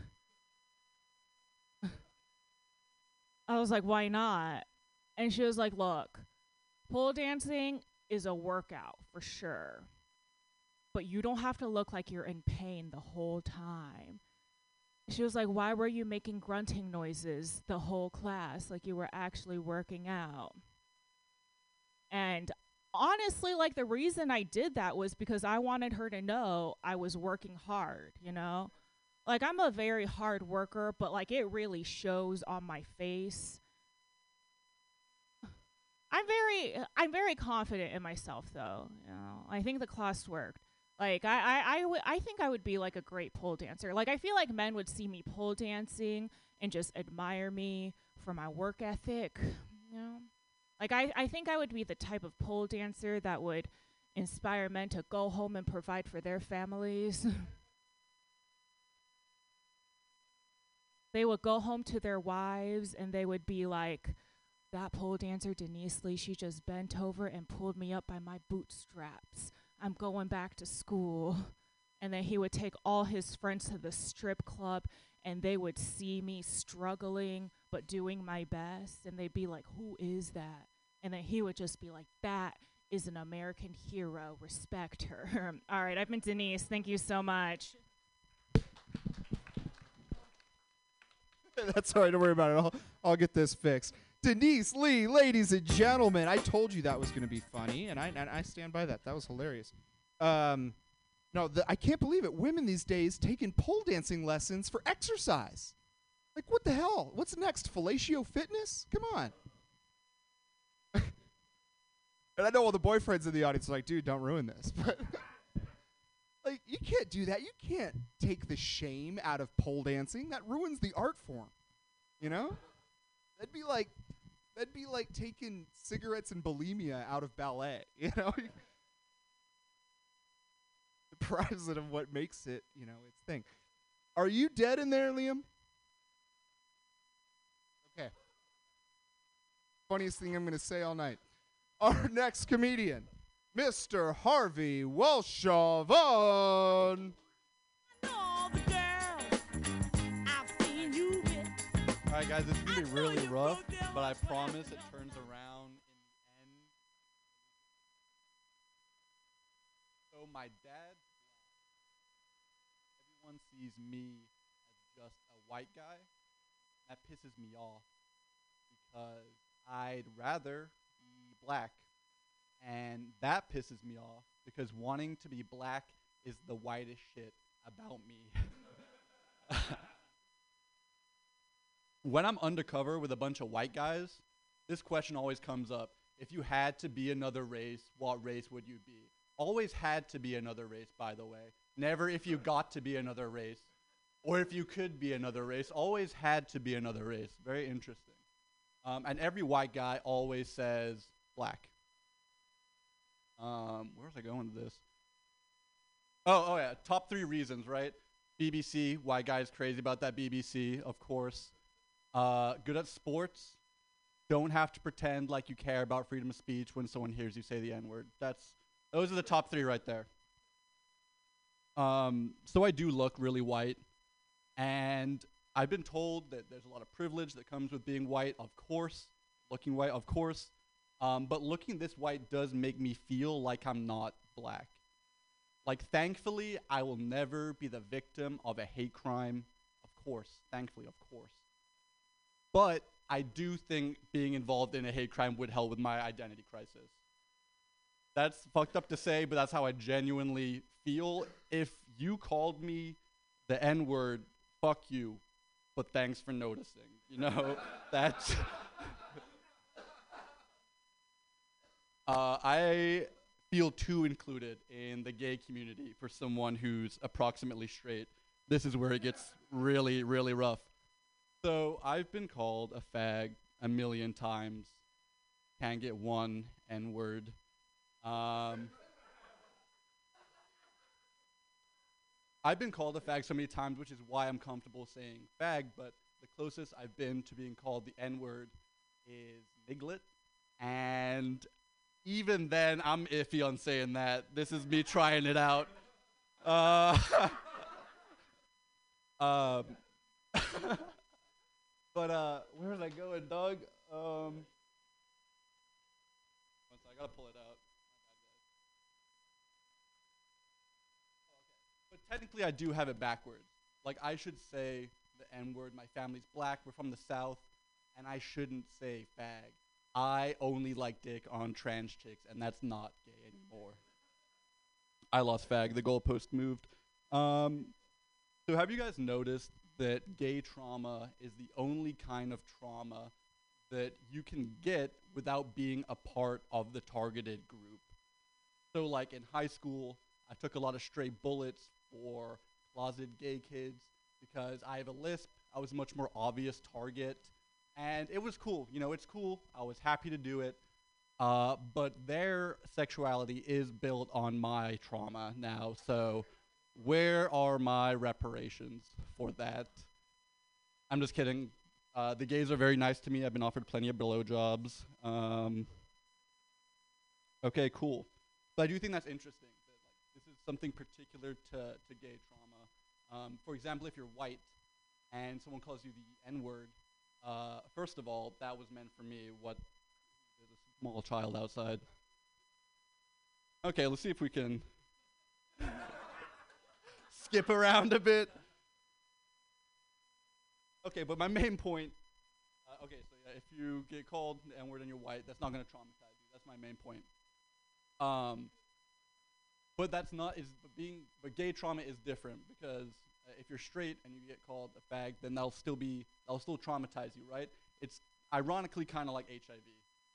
I was like, why not? And she was like, look, pole dancing is a workout for sure, but you don't have to look like you're in pain the whole time. She was like, why were you making grunting noises the whole class, like you were actually working out? And honestly, like, the reason I did that was because I wanted her to know I was working hard, you know? Like, I'm a very hard worker, but, like, it really shows on my face. I'm very, I'm very confident in myself, though, you know? I think the class worked. Like, I, I, I, w- I think I would be, like, a great pole dancer. Like, I feel like men would see me pole dancing and just admire me for my work ethic, you know? Like, I, I think I would be the type of pole dancer that would inspire men to go home and provide for their families. They would go home to their wives, and they would be like, that pole dancer, Denise Lee, she just bent over and pulled me up by my bootstraps. I'm going back to school. And then he would take all his friends to the strip club, and they would see me struggling but doing my best, and they'd be like, who is that? And then he would just be like, that is an American hero. Respect her. All right, I've been Denise. Thank you so much. That's all right. Don't worry about it. I'll, I'll get this fixed. Denise Lee, ladies and gentlemen. I told you that was going to be funny, and I, and I stand by that. That was hilarious. Um, no, the, I can't believe it. Women these days taking pole dancing lessons for exercise. Like, what the hell? What's next? Fellatio fitness? Come on. And I know all the boyfriends in the audience are like, dude, don't ruin this. But like, you can't do that. You can't take the shame out of pole dancing. That ruins the art form. You know? That'd be like that'd be like taking cigarettes and bulimia out of ballet, you know? The prize of what makes it, you know, its thing. Are you dead in there, Liam? Funniest thing I'm going to say all night. Our next comedian, Mister Harvey Walshavon. All right, guys, it's going to be really rough, but I promise it turns around in the end. So my dad, everyone sees me as just a white guy. That pisses me off because I'd rather be black, and that pisses me off because wanting to be black is the whitest shit about me. When I'm undercover with a bunch of white guys, this question always comes up. If you had to be another race, what race would you be? Always had to be another race, by the way. Never if you got to be another race, or if you could be another race. Always had to be another race. Very interesting. Um, and every white guy always says black. Um, where was I going with this? Oh, oh yeah, top three reasons, right? B B C, white guy's crazy about that B B C, of course. Uh, good at sports. Don't have to pretend like you care about freedom of speech when someone hears you say the N-word. That's those are the top three right there. Um, so I do look really white, and I've been told that there's a lot of privilege that comes with being white, of course, looking white, of course. Um, but looking this white does make me feel like I'm not black. Like, thankfully, I will never be the victim of a hate crime. Of course. Thankfully, of course. But I do think being involved in a hate crime would help with my identity crisis. That's fucked up to say, but that's how I genuinely feel. If you called me the N-word, fuck you, but thanks for noticing. You know, that's... uh, I feel too included in the gay community for someone who's approximately straight. This is where it gets really, really rough. So I've been called a fag a million times. Can't get one N-word. Um, I've been called a fag so many times, which is why I'm comfortable saying fag, but the closest I've been to being called the N-word is niglet. And even then, I'm iffy on saying that. This is me trying it out. Uh, um, but uh, where was I going, dog? Um, one second, I gotta pull it out. Technically, I do have it backwards. Like, I should say the N-word. My family's black. We're from the South. And I shouldn't say fag. I only like dick on trans chicks, and that's not gay anymore. I lost fag. The goalpost moved. Um, so have you guys noticed that gay trauma is the only kind of trauma that you can get without being a part of the targeted group? So, like, in high school, I took a lot of stray bullets for closet gay kids because I have a lisp. I was a much more obvious target. And it was cool. You know, it's cool. I was happy to do it. Uh, but their sexuality is built on my trauma now. So where are my reparations for that? I'm just kidding. Uh, the gays are very nice to me. I've been offered plenty of blowjobs. Um, okay, cool. But I do think that's interesting. Something particular to, to gay trauma. Um, for example, if you're white and someone calls you the N-word, uh, first of all, that was meant for me. What? There's a small child outside. Okay, let's see if we can skip around a bit. Okay, but my main point, uh, okay, so yeah, if you get called the N-word and you're white, that's not gonna traumatize you. That's my main point. Um, But that's not is being. But gay trauma is different because uh, if you're straight and you get called a fag, then that'll still be that'll still traumatize you, right? It's ironically kind of like H I V.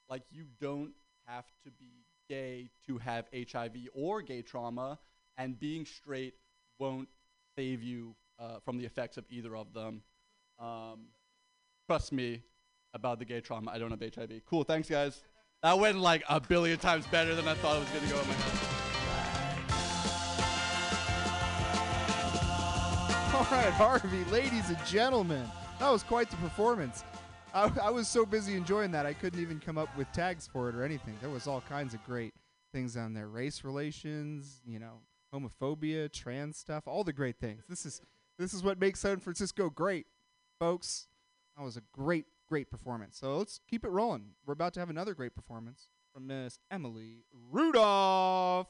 Like, you don't have to be gay to have H I V or gay trauma, and being straight won't save you uh, from the effects of either of them. Um, trust me about the gay trauma. I don't have H I V. Cool. Thanks, guys. That went like a billion times better than I thought it was gonna go in my head. All right, Harvey, ladies and gentlemen, that was quite the performance. I, I was so busy enjoying that I couldn't even come up with tags for it or anything. There was all kinds of great things on there: race relations, you know, homophobia, trans stuff, all the great things. This is this is what makes San Francisco great, folks. That was a great, great performance. So let's keep it rolling. We're about to have another great performance from Miss Emily Rudolph.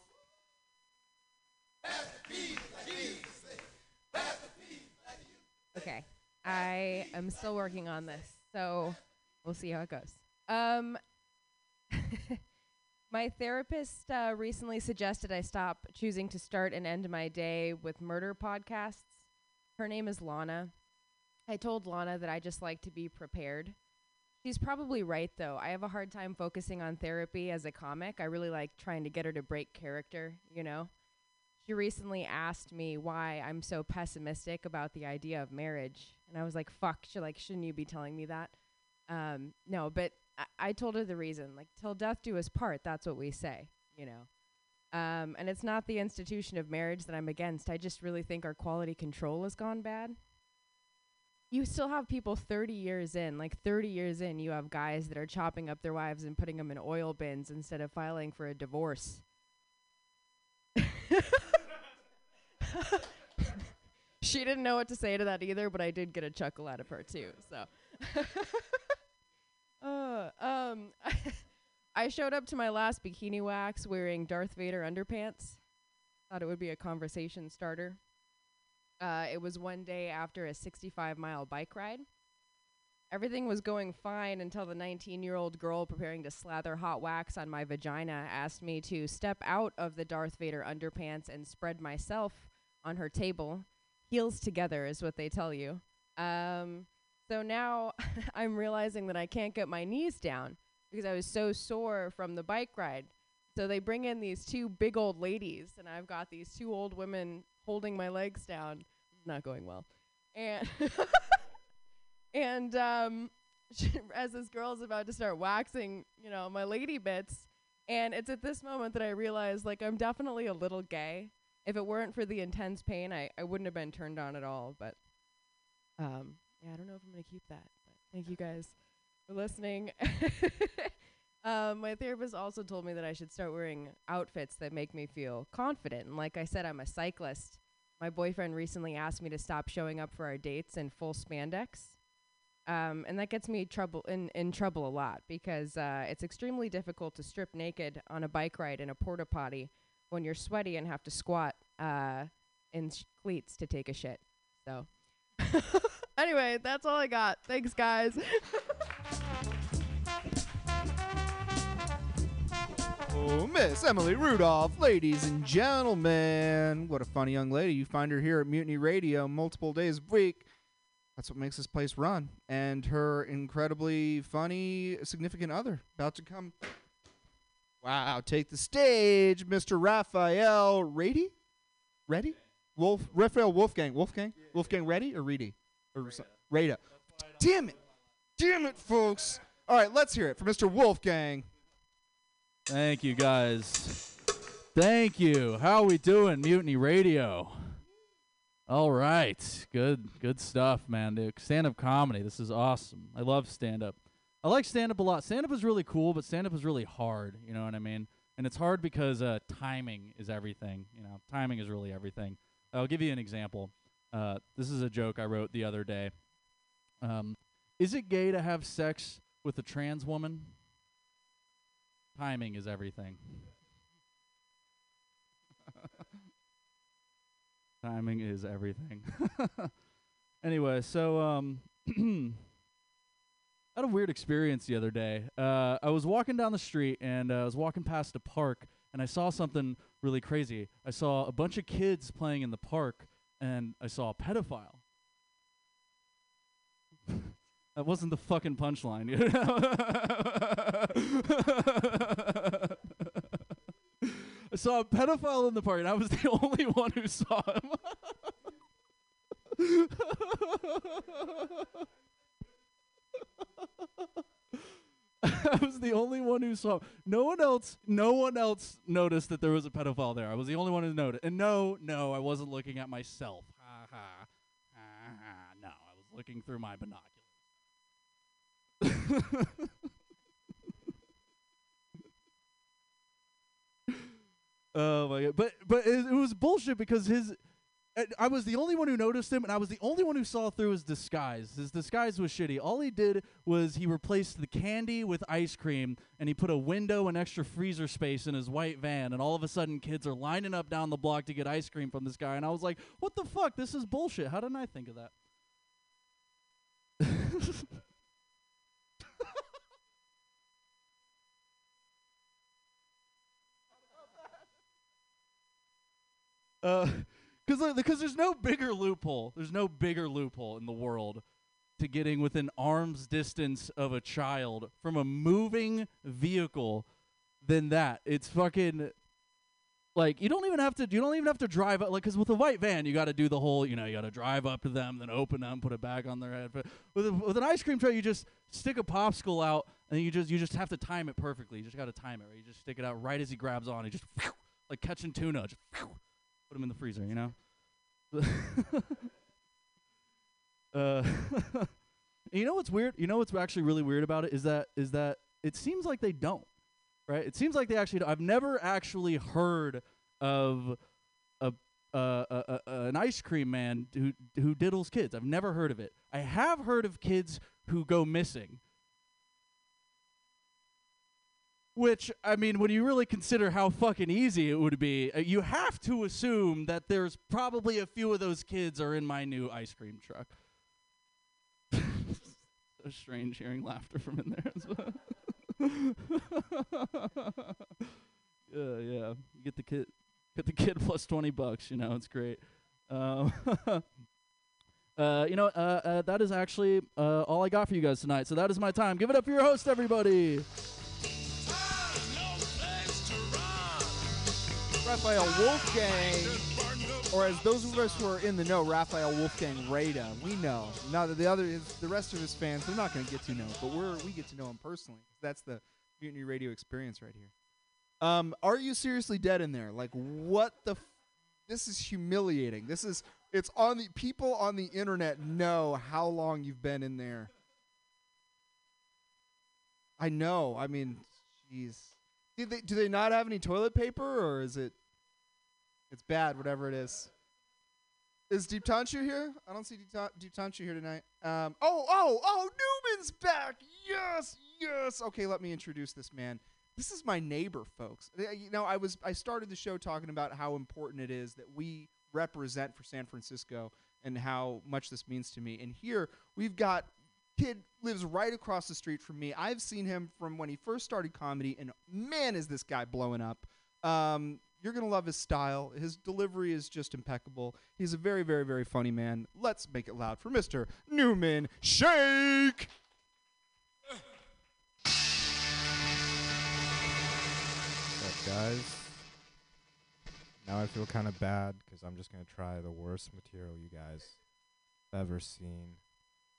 Okay, I am still working on this, so we'll see how it goes. Um, my therapist uh, recently suggested I stop choosing to start and end my day with murder podcasts. Her name is Lana. I told Lana that I just like to be prepared. She's probably right, though. I have a hard time focusing on therapy as a comic. I really like trying to get her to break character, you know? She recently asked me why I'm so pessimistic about the idea of marriage. And I was like, fuck, she like, shouldn't you be telling me that? Um, no, but I, I told her the reason. Like, till death do us part, that's what we say, you know. Um, and it's not the institution of marriage that I'm against. I just really think our quality control has gone bad. You still have people thirty years in, like thirty years in, you have guys that are chopping up their wives and putting them in oil bins instead of filing for a divorce. She didn't know what to say to that either, but I did get a chuckle out of her too. So, uh, um, I showed up to my last bikini wax wearing Darth Vader underpants. Thought it would be a conversation starter. Uh, it was one day after a sixty-five mile bike ride. Everything was going fine until the nineteen-year-old girl preparing to slather hot wax on my vagina asked me to step out of the Darth Vader underpants and spread myself on her table. Heels together is what they tell you. Um, so now I'm realizing that I can't get my knees down because I was so sore from the bike ride. So they bring in these two big old ladies, and I've got these two old women holding my legs down. Not going well. And... And um, as this girl's about to start waxing, you know, my lady bits. And it's at this moment that I realize, like, I'm definitely a little gay. If it weren't for the intense pain, I, I wouldn't have been turned on at all. But, um, yeah, I don't know if I'm going to keep that. But thank you guys for listening. um, my therapist also told me that I should start wearing outfits that make me feel confident. And like I said, I'm a cyclist. My boyfriend recently asked me to stop showing up for our dates in full spandex. Um, and that gets me trouble in, in trouble a lot because uh, it's extremely difficult to strip naked on a bike ride in a porta potty when you're sweaty and have to squat uh, in sh- cleats to take a shit. So anyway, that's all I got. Thanks, guys. Oh, Miss Emily Rudolph, ladies and gentlemen. What a funny young lady. You find her here at Mutiny Radio multiple days a week. That's what makes this place run. And her incredibly funny significant other about to come. Wow, take the stage, Mister Raphael Rady? Rady? Wolf, Raphael Wolfgang. Wolfgang? Yeah. Wolfgang Rady or Reedy? Or Rada. Damn it. Damn it, folks. All right, let's hear it for Mister Wolfgang. Thank you, guys. Thank you. How are we doing, Mutiny Radio? All right. Good good stuff, man. Dude, stand-up comedy. This is awesome. I love stand-up. I like stand-up a lot. Stand-up is really cool, but stand-up is really hard. You know what I mean? And it's hard because uh, timing is everything. You know, timing is really everything. I'll give you an example. Uh, this is a joke I wrote the other day. Um, is it gay to have sex with a trans woman? Timing is everything. Timing is everything. Anyway, so um, I had a weird experience the other day. Uh, I was walking down the street, and uh, I was walking past a park, and I saw something really crazy. I saw a bunch of kids playing in the park, and I saw a pedophile. That wasn't the fucking punchline, you know? I saw a pedophile in the park, and I was the only one who saw him. I was the only one who saw him. No one else, no one else noticed that there was a pedophile there. I was the only one who noticed. And no, no, I wasn't looking at myself. Ha ha. Ha ha. No, I was looking through my binoculars. Oh my god! But but it, it was bullshit because his, uh, I was the only one who noticed him, and I was the only one who saw through his disguise. His disguise was shitty. All he did was he replaced the candy with ice cream, and he put a window and extra freezer space in his white van. And all of a sudden, kids are lining up down the block to get ice cream from this guy. And I was like, "What the fuck? This is bullshit. How didn't I think of that?" Because uh, because there's no bigger loophole. There's no bigger loophole in the world to getting within arm's distance of a child from a moving vehicle than that. It's fucking like you don't even have to. You don't even have to drive up. Like because with a white van, you got to do the whole. You know, you got to drive up to them, then open them, put it back on their head. But with a, with an ice cream tray, you just stick a popsicle out, and you just you just have to time it perfectly. You just got to time it. Right? You just stick it out right as he grabs on. You just like catching tuna. Just, put them in the freezer, you know? uh, you know what's weird? You know what's actually really weird about it is that is that it seems like they don't, right? It seems like they actually don't. I've never actually heard of a, uh, a, a an ice cream man who who diddles kids. I've never heard of it. I have heard of kids who go missing. Which, I mean, when you really consider how fucking easy it would be, uh, you have to assume that there's probably a few of those kids are in my new ice cream truck. So strange hearing laughter from in there as well. Yeah, yeah. You get the kid, get the kid plus twenty bucks. You know, it's great. Um, uh, you know, uh, uh, that is actually uh, all I got for you guys tonight. So that is my time. Give it up for your host, everybody. Raphael Wolfgang, or as those of us who are in the know, Raphael Wolfgang Rada, we know. Now that the other is the rest of his fans, they're not going to get to know, but we're we get to know him personally. That's the Mutiny Radio experience right here. Um, are you seriously dead in there? Like, what the? F- this is humiliating. This is it's on the people on the internet know how long you've been in there. I know. I mean, jeez. Do they, do they not have any toilet paper, or is it it's bad, whatever it is? Is Deeptanshu here? I don't see Deeptanshu here tonight. Um, oh, oh, oh, Newman's back. Yes, yes. Okay, let me introduce this man. This is my neighbor, folks. You know, I was I started the show talking about how important it is that we represent for San Francisco and how much this means to me. And here we've got kid lives right across the street from me. I've seen him from when he first started comedy, and man, is this guy blowing up. Um, you're going to love his style. His delivery is just impeccable. He's a very, very, very funny man. Let's make it loud for Mister Newman Shake. What's up, guys? Now I feel kind of bad because I'm just going to try the worst material you guys have ever seen.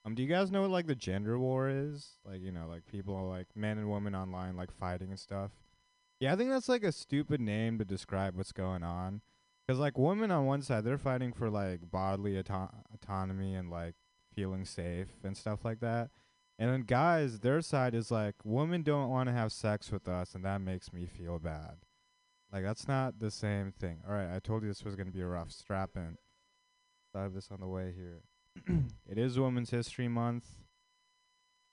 Um, do you guys know what, like, the gender war is? Like, you know, like, people are, like, men and women online, like, fighting and stuff. Yeah, I think that's, like, a stupid name to describe what's going on. Because, like, women on one side, they're fighting for, like, bodily auto- autonomy and, like, feeling safe and stuff like that. And then guys, their side is, like, women don't want to have sex with us, and that makes me feel bad. Like, that's not the same thing. All right, I told you this was going to be a rough strap in. I have this on the way here. It is Women's History Month,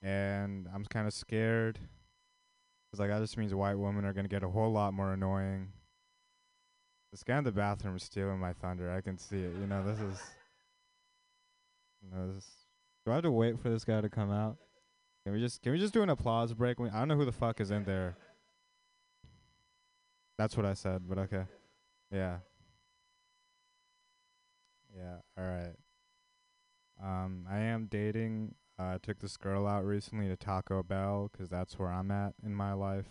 and I'm kind of scared because, like, that just means white women are going to get a whole lot more annoying. This guy in the bathroom is stealing my thunder. I can see it. You know, this is... You know, this, do I have to wait for this guy to come out? Can we just can we just do an applause break? We, I don't know who the fuck is in there. That's what I said, but okay. Yeah. Yeah, all right. Um, I am dating. I uh, took this girl out recently to Taco Bell because that's where I'm at in my life.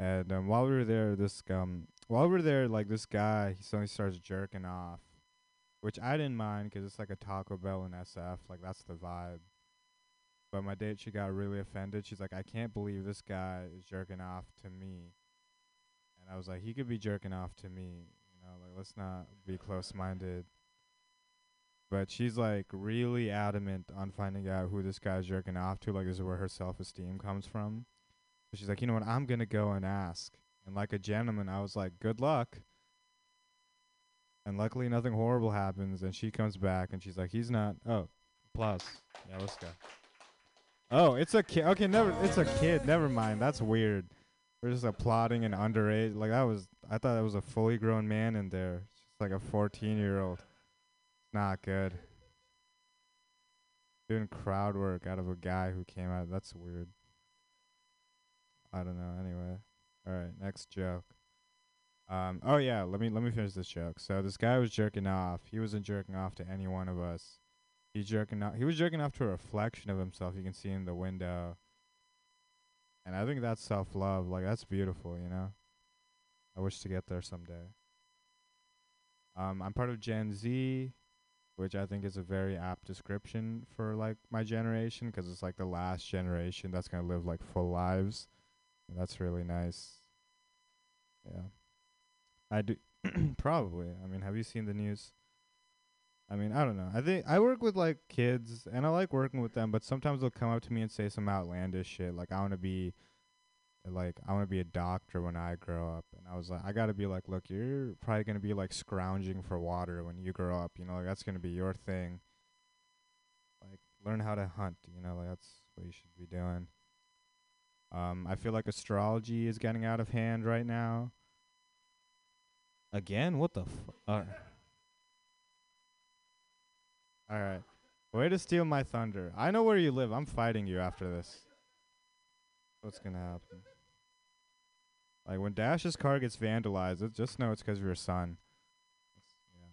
And um, while we were there, this um, while we were there, like this guy, he suddenly starts jerking off, which I didn't mind because it's like a Taco Bell in S F, like that's the vibe. But my date, she got really offended. She's like, "I can't believe this guy is jerking off to me," and I was like, "He could be jerking off to me, you know? Like, let's not be close-minded." But she's, like, really adamant on finding out who this guy's jerking off to. Like, this is where her self-esteem comes from. So she's like, you know what, I'm going to go and ask. And like a gentleman, I was like, good luck. And luckily nothing horrible happens. And she comes back, and she's like, he's not. Oh, applause. Yeah, let's go. Oh, it's a kid. Okay, never. It's a kid. Never mind. That's weird. We're just applauding an underage. Like, that was, I thought that was a fully grown man in there. It's like a fourteen-year-old. Not good. Doing crowd work out of a guy who came out. That's weird. I don't know. Anyway, all right. Next joke. Um. Oh yeah. Let me let me finish this joke. So this guy was jerking off. He wasn't jerking off to any one of us. He jerking off. He was jerking off to a reflection of himself. You can see in the window. And I think that's self-love. Like, that's beautiful. You know. I wish to get there someday. Um. I'm part of Gen Z, which I think is a very apt description for, like, my generation, because it's, like, the last generation that's going to live, like, full lives. And that's really nice. Yeah. I do. Probably. I mean, have you seen the news? I mean, I don't know. I think I work with, like, kids, and I like working with them, but sometimes they'll come up to me and say some outlandish shit. Like, I want to be, like, I want to be a doctor when I grow up. And I was like, I got to be like, look, you're probably going to be like scrounging for water when you grow up. You know, like, that's going to be your thing. Like, learn how to hunt. You know, like, that's what you should be doing. Um, I feel like astrology is getting out of hand right now. Again? What the fuck? All right. All right. Way to steal my thunder. I know where you live. I'm fighting you after this. What's going to happen? Like, when Dash's car gets vandalized, it, just know it's because of your son. Yeah.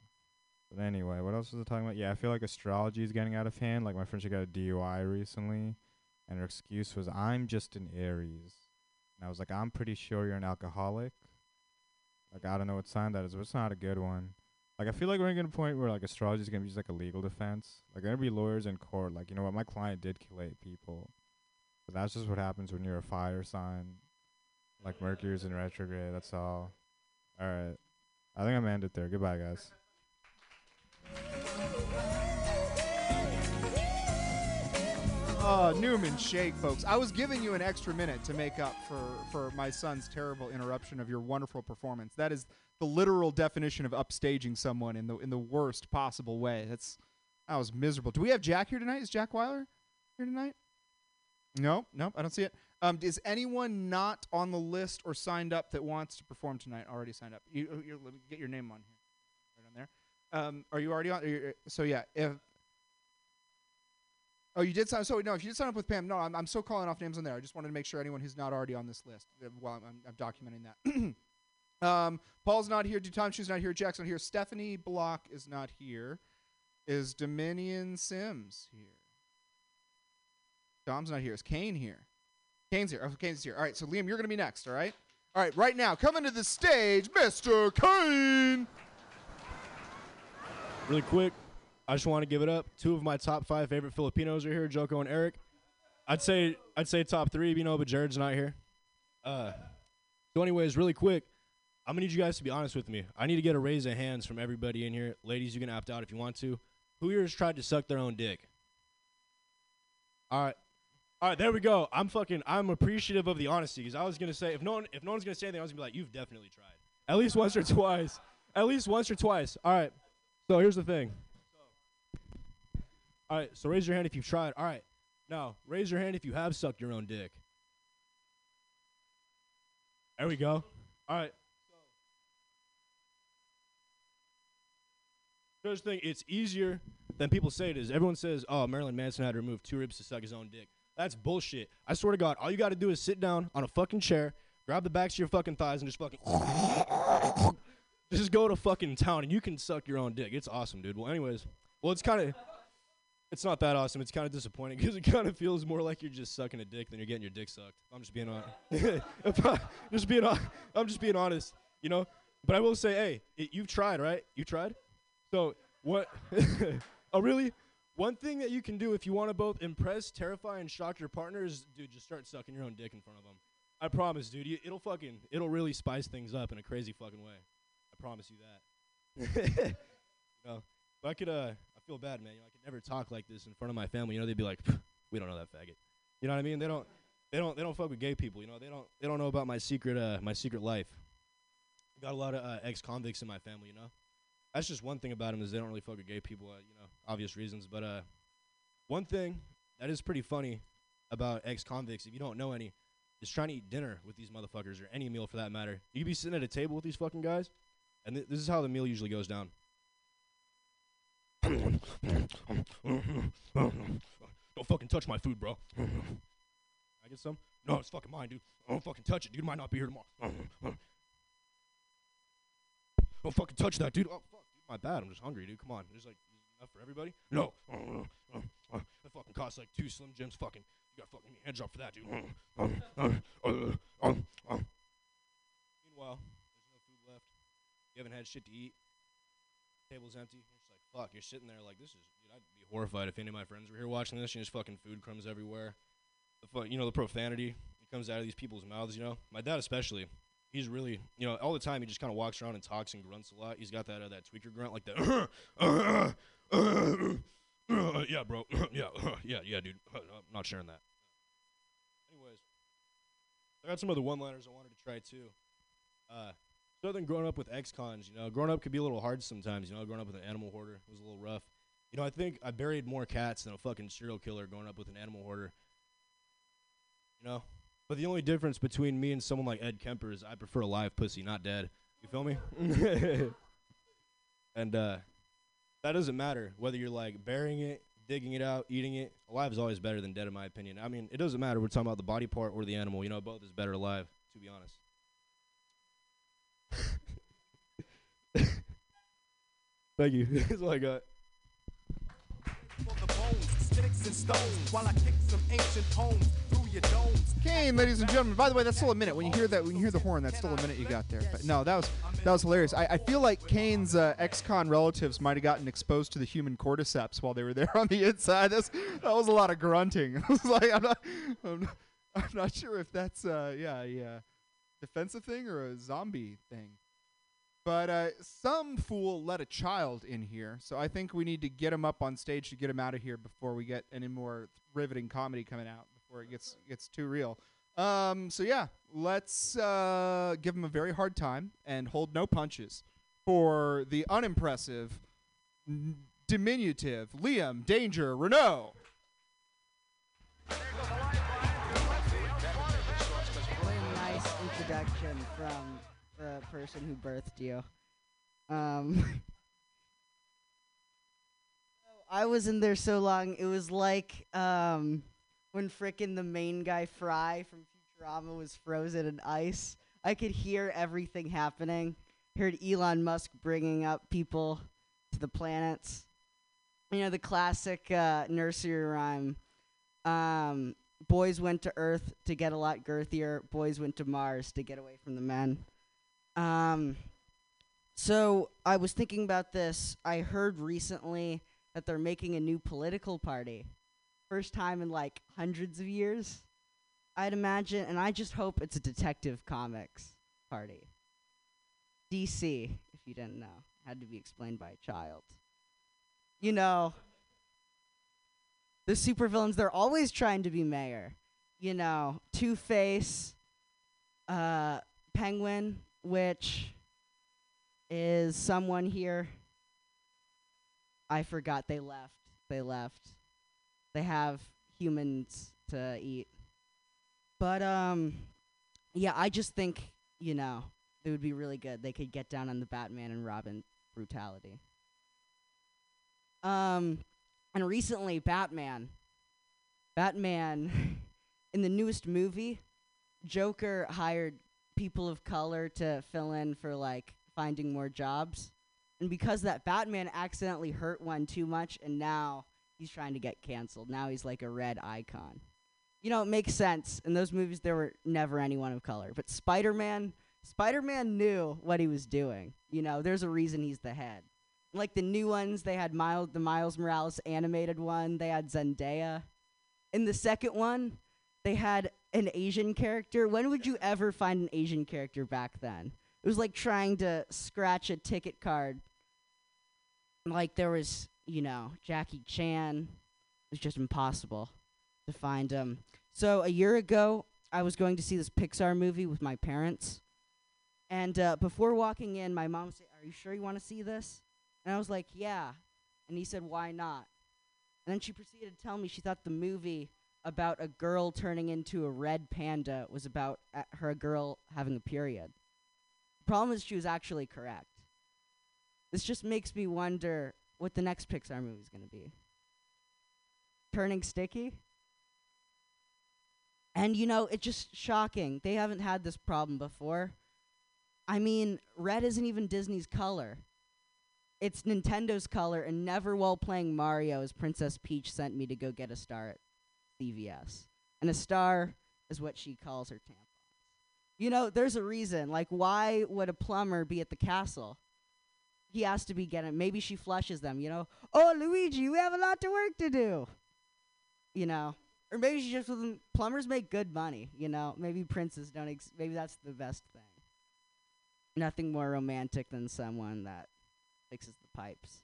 But anyway, what else was I talking about? Yeah, I feel like astrology is getting out of hand. Like, my friend, she got a D U I recently, and her excuse was, I'm just an Aries. And I was like, I'm pretty sure you're an alcoholic. Like, I don't know what sign that is, but it's not a good one. Like, I feel like we're going to a point where, like, astrology is going to be just, like, a legal defense. Like, there are going to be lawyers in court. Like, you know what? My client did kill eight people. But that's just what happens when you're a fire sign. Like, Mercury's in retrograde. That's all. All right. I think I'm going to end it there. Goodbye, guys. Oh, Newman Shake, folks. I was giving you an extra minute to make up for, for my son's terrible interruption of your wonderful performance. That is the literal definition of upstaging someone in the in the worst possible way. That's I was miserable. Do we have Jack here tonight? Is Jack Wyler here tonight? No, no, I don't see it. Um, is anyone not on the list or signed up that wants to perform tonight? Already signed up. You, you let me get your name on here, right on there. Um, are you already on? Are you, so yeah, if oh you did sign. So no, if you did sign up with Pam, no, I'm I'm still calling off names on there. I just wanted to make sure anyone who's not already on this list. Uh, while I'm, I'm documenting that. Um, Paul's not here. Deeptanshu's not here. Jack's not here. Stephanie Block is not here. Is Dominion Sims here? Dom's not here. Is Kane here? Kane's here. Oh, Kane's here. All right, so Liam, you're going to be next, all right? All right, right now, coming to the stage, Mister Kane! Really quick, I just want to give it up. Two of my top five favorite Filipinos are here, Joko and Eric. I'd say I'd say top three, you know, but Jared's not here. Uh, so anyways, really quick, I'm going to need you guys to be honest with me. I need to get a raise of hands from everybody in here. Ladies, you can opt out if you want to. Who here has tried to suck their own dick? All right. All right, there we go. I'm fucking, I'm appreciative of the honesty because I was going to say, if no one, if no one's going to say anything, I was going to be like, you've definitely tried. At least once or twice. At least once or twice. All right. So here's the thing. All right, so raise your hand if you've tried. All right. Now, raise your hand if you have sucked your own dick. There we go. All right. First thing, it's easier than people say it is. Everyone says, oh, Marilyn Manson had to remove two ribs to suck his own dick. That's bullshit. I swear to God, all you got to do is sit down on a fucking chair, grab the backs of your fucking thighs, and just fucking just go to fucking town, and you can suck your own dick. It's awesome, dude. Well, anyways, well, it's kind of, it's not that awesome. It's kind of disappointing because it kind of feels more like you're just sucking a dick than you're getting your dick sucked. I'm just being honest. just being on, I'm just being honest, you know? But I will say, hey, it, you've tried, right? You tried? So what, oh really? One thing that you can do if you want to both impress, terrify, and shock your partner is, dude, just start sucking your own dick in front of them. I promise, dude, you, it'll fucking, it'll really spice things up in a crazy fucking way. I promise you that. You know, but I could, uh, I feel bad, man. You know, I could never talk like this in front of my family. You know, they'd be like, we don't know that faggot. You know what I mean? They don't, they don't, they don't fuck with gay people. You know, they don't, they don't know about my secret, uh, my secret life. Got a lot of uh, ex-convicts in my family, you know. That's just one thing about them is they don't really fuck with gay people, uh, you know, obvious reasons. But uh, one thing that is pretty funny about ex-convicts, if you don't know any, is trying to eat dinner with these motherfuckers or any meal for that matter. You could be sitting at a table with these fucking guys, and th- this is how the meal usually goes down. Don't fucking touch my food, bro. I get some? No, it's fucking mine, dude. I don't fucking touch it, dude. Might not be here tomorrow. Don't fucking touch that, dude. Oh, fuck, dude. My bad. I'm just hungry, dude. Come on. There's, like, enough for everybody? No. Oh, no, no, no. That fucking costs, like, two Slim Jims. Fucking, you got fucking hand job for that, dude. Meanwhile, there's no food left. You haven't had shit to eat. Table's empty. You're just like, fuck. You're sitting there like, this is, dude, I'd be horrified if any of my friends were here watching this. You just fucking food crumbs everywhere. The fu- You know, the profanity that comes out of these people's mouths, you know? My dad especially. He's really, you know, all the time he just kind of walks around and talks and grunts a lot. He's got that uh, that tweaker grunt, like the, uh, uh, uh, uh, uh, yeah, bro, yeah, uh, yeah, yeah, dude. Uh, no, I'm not sharing that. Anyways, I got some other one-liners I wanted to try too. Uh, so then growing up with ex-cons, you know, growing up could be a little hard sometimes. You know, growing up with an animal hoarder was a little rough. You know, I think I buried more cats than a fucking serial killer growing up with an animal hoarder. You know, But the only difference between me and someone like Ed Kemper is I prefer live pussy, not dead. You feel me? And uh, that doesn't matter whether you're like burying it, digging it out, eating it. Alive is always better than dead, in my opinion. I mean, it doesn't matter. We're talking about the body part or the animal. You know, both is better alive, to be honest. Thank you. That's all I got. Kane, ladies and gentlemen. By the way, that's still a minute. When you hear that, when you hear the horn, that's still a minute you got there. But no, that was that was hilarious. I, I feel like Kane's uh, ex-con relatives might have gotten exposed to the human cordyceps while they were there on the inside. That's, that was a lot of grunting. I was like, I'm not, I'm not, I'm not sure if that's uh, yeah, yeah, defensive thing or a zombie thing. But uh, some fool let a child in here, so I think we need to get him up on stage to get him out of here before we get any more riveting comedy coming out, before it gets gets too real. Um, so yeah, let's uh, give him a very hard time and hold no punches for the unimpressive, n- diminutive Liam Danger Renault. Really nice introduction from the person who birthed you. Um, I was in there so long, it was like um, when frickin' the main guy Fry from Futurama was frozen in ice. I could hear everything happening. Heard Elon Musk bringing up people to the planets. You know, the classic uh, nursery rhyme. Um, boys went to Earth to get a lot girthier. Boys went to Mars to get away from the men. Um, so I was thinking about this. I heard recently that they're making a new political party. First time in like hundreds of years, I'd imagine. And I just hope it's a Detective Comics party. D C, if you didn't know, had to be explained by a child. You know, the supervillains, they're always trying to be mayor. You know, Two-Face, uh, Penguin, which is someone here. I forgot they left. They left. They have humans to eat. But, um, yeah, I just think, you know, it would be really good. They could get down on the Batman and Robin brutality. Um, and recently, Batman. Batman, in the newest movie, Joker hired people of color to fill in for like finding more jobs. And because that Batman accidentally hurt one too much, and now he's trying to get canceled. Now he's like a red icon. You know, it makes sense. In those movies, there were never anyone of color. But Spider-Man, Spider-Man knew what he was doing. You know, there's a reason he's the head. Like the new ones, they had Miles, the Miles Morales animated one. They had Zendaya. In the second one, they had an Asian character. When would you ever find an Asian character back then? It was like trying to scratch a ticket card. Like there was, you know, Jackie Chan. It was just impossible to find him. So a year ago, I was going to see this Pixar movie with my parents. And uh, before walking in, my mom said, "Are you sure you want to see this?" And I was like, "Yeah." And he said, "Why not?" And then she proceeded to tell me she thought the movie about a girl turning into a red panda was about uh, her girl having a period. The problem is she was actually correct. This just makes me wonder what the next Pixar movie is going to be. Turning sticky? And, you know, it's just shocking. They haven't had this problem before. I mean, red isn't even Disney's color. It's Nintendo's color, and never while playing Mario as Princess Peach sent me to go get a star at C V S. And a star is what she calls her tampons. You know, there's a reason. Like, why would a plumber be at the castle? He has to be getting, maybe she flushes them, you know? "Oh, Luigi, we have a lot of work to do." You know? Or maybe she just, plumbers make good money, you know? Maybe princes don't, ex- maybe that's the best thing. Nothing more romantic than someone that fixes the pipes.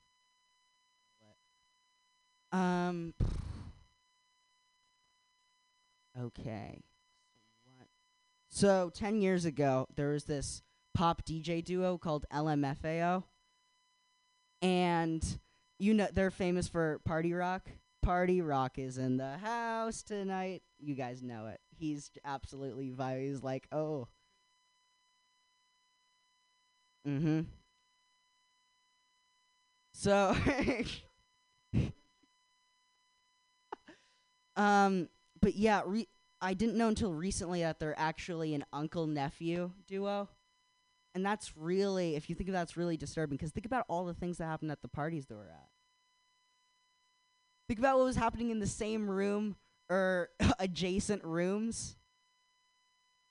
Um... Okay. So ten years ago, there was this pop D J duo called L M F A O. And you know they're famous for party rock. Party Rock is in the house tonight. You guys know it. He's absolutely vibing. He's like, oh. Mm-hmm. So, um, but yeah, re- I didn't know until recently that they're actually an uncle-nephew duo. And that's really, if you think of that, it's really disturbing, because think about all the things that happened at the parties that we're at. Think about what was happening in the same room or adjacent rooms.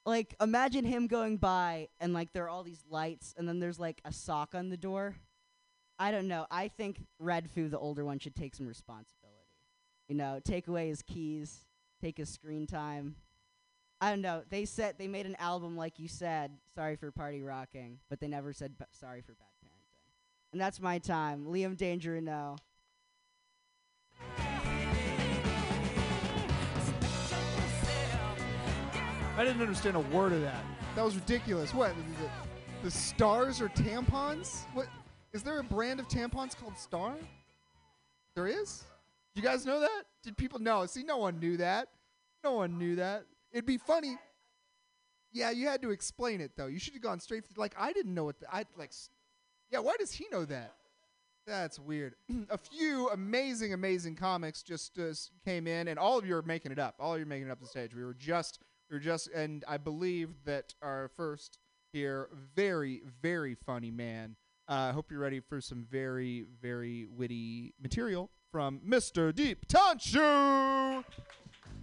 Like, imagine him going by and, like, there are all these lights and then there's, like, a sock on the door. I don't know. I think Redfoo, the older one, should take some responsibility. You know, take away his keys, take his screen time. I don't know. They said they made an album, like you said, Sorry for Party Rocking, but they never said b- sorry for bad parenting. And that's my time. Liam Danger Renault. I didn't understand a word of that. That was ridiculous. What? The Stars are tampons? What? Is there a brand of tampons called Star? There is? You guys know that? Did people know? See, no one knew that. No one knew that. It'd be funny. Yeah, you had to explain it, though. You should have gone straight for, like, I didn't know what, the, I, like, yeah, why does he know that? That's weird. A few amazing, amazing comics just uh, came in, and all of you are making it up. All of you are making it up the stage. We were just, we were just, and I believe that our first here, very, very funny man. I uh, hope you're ready for some very, very witty material from Mister Deeptanshu.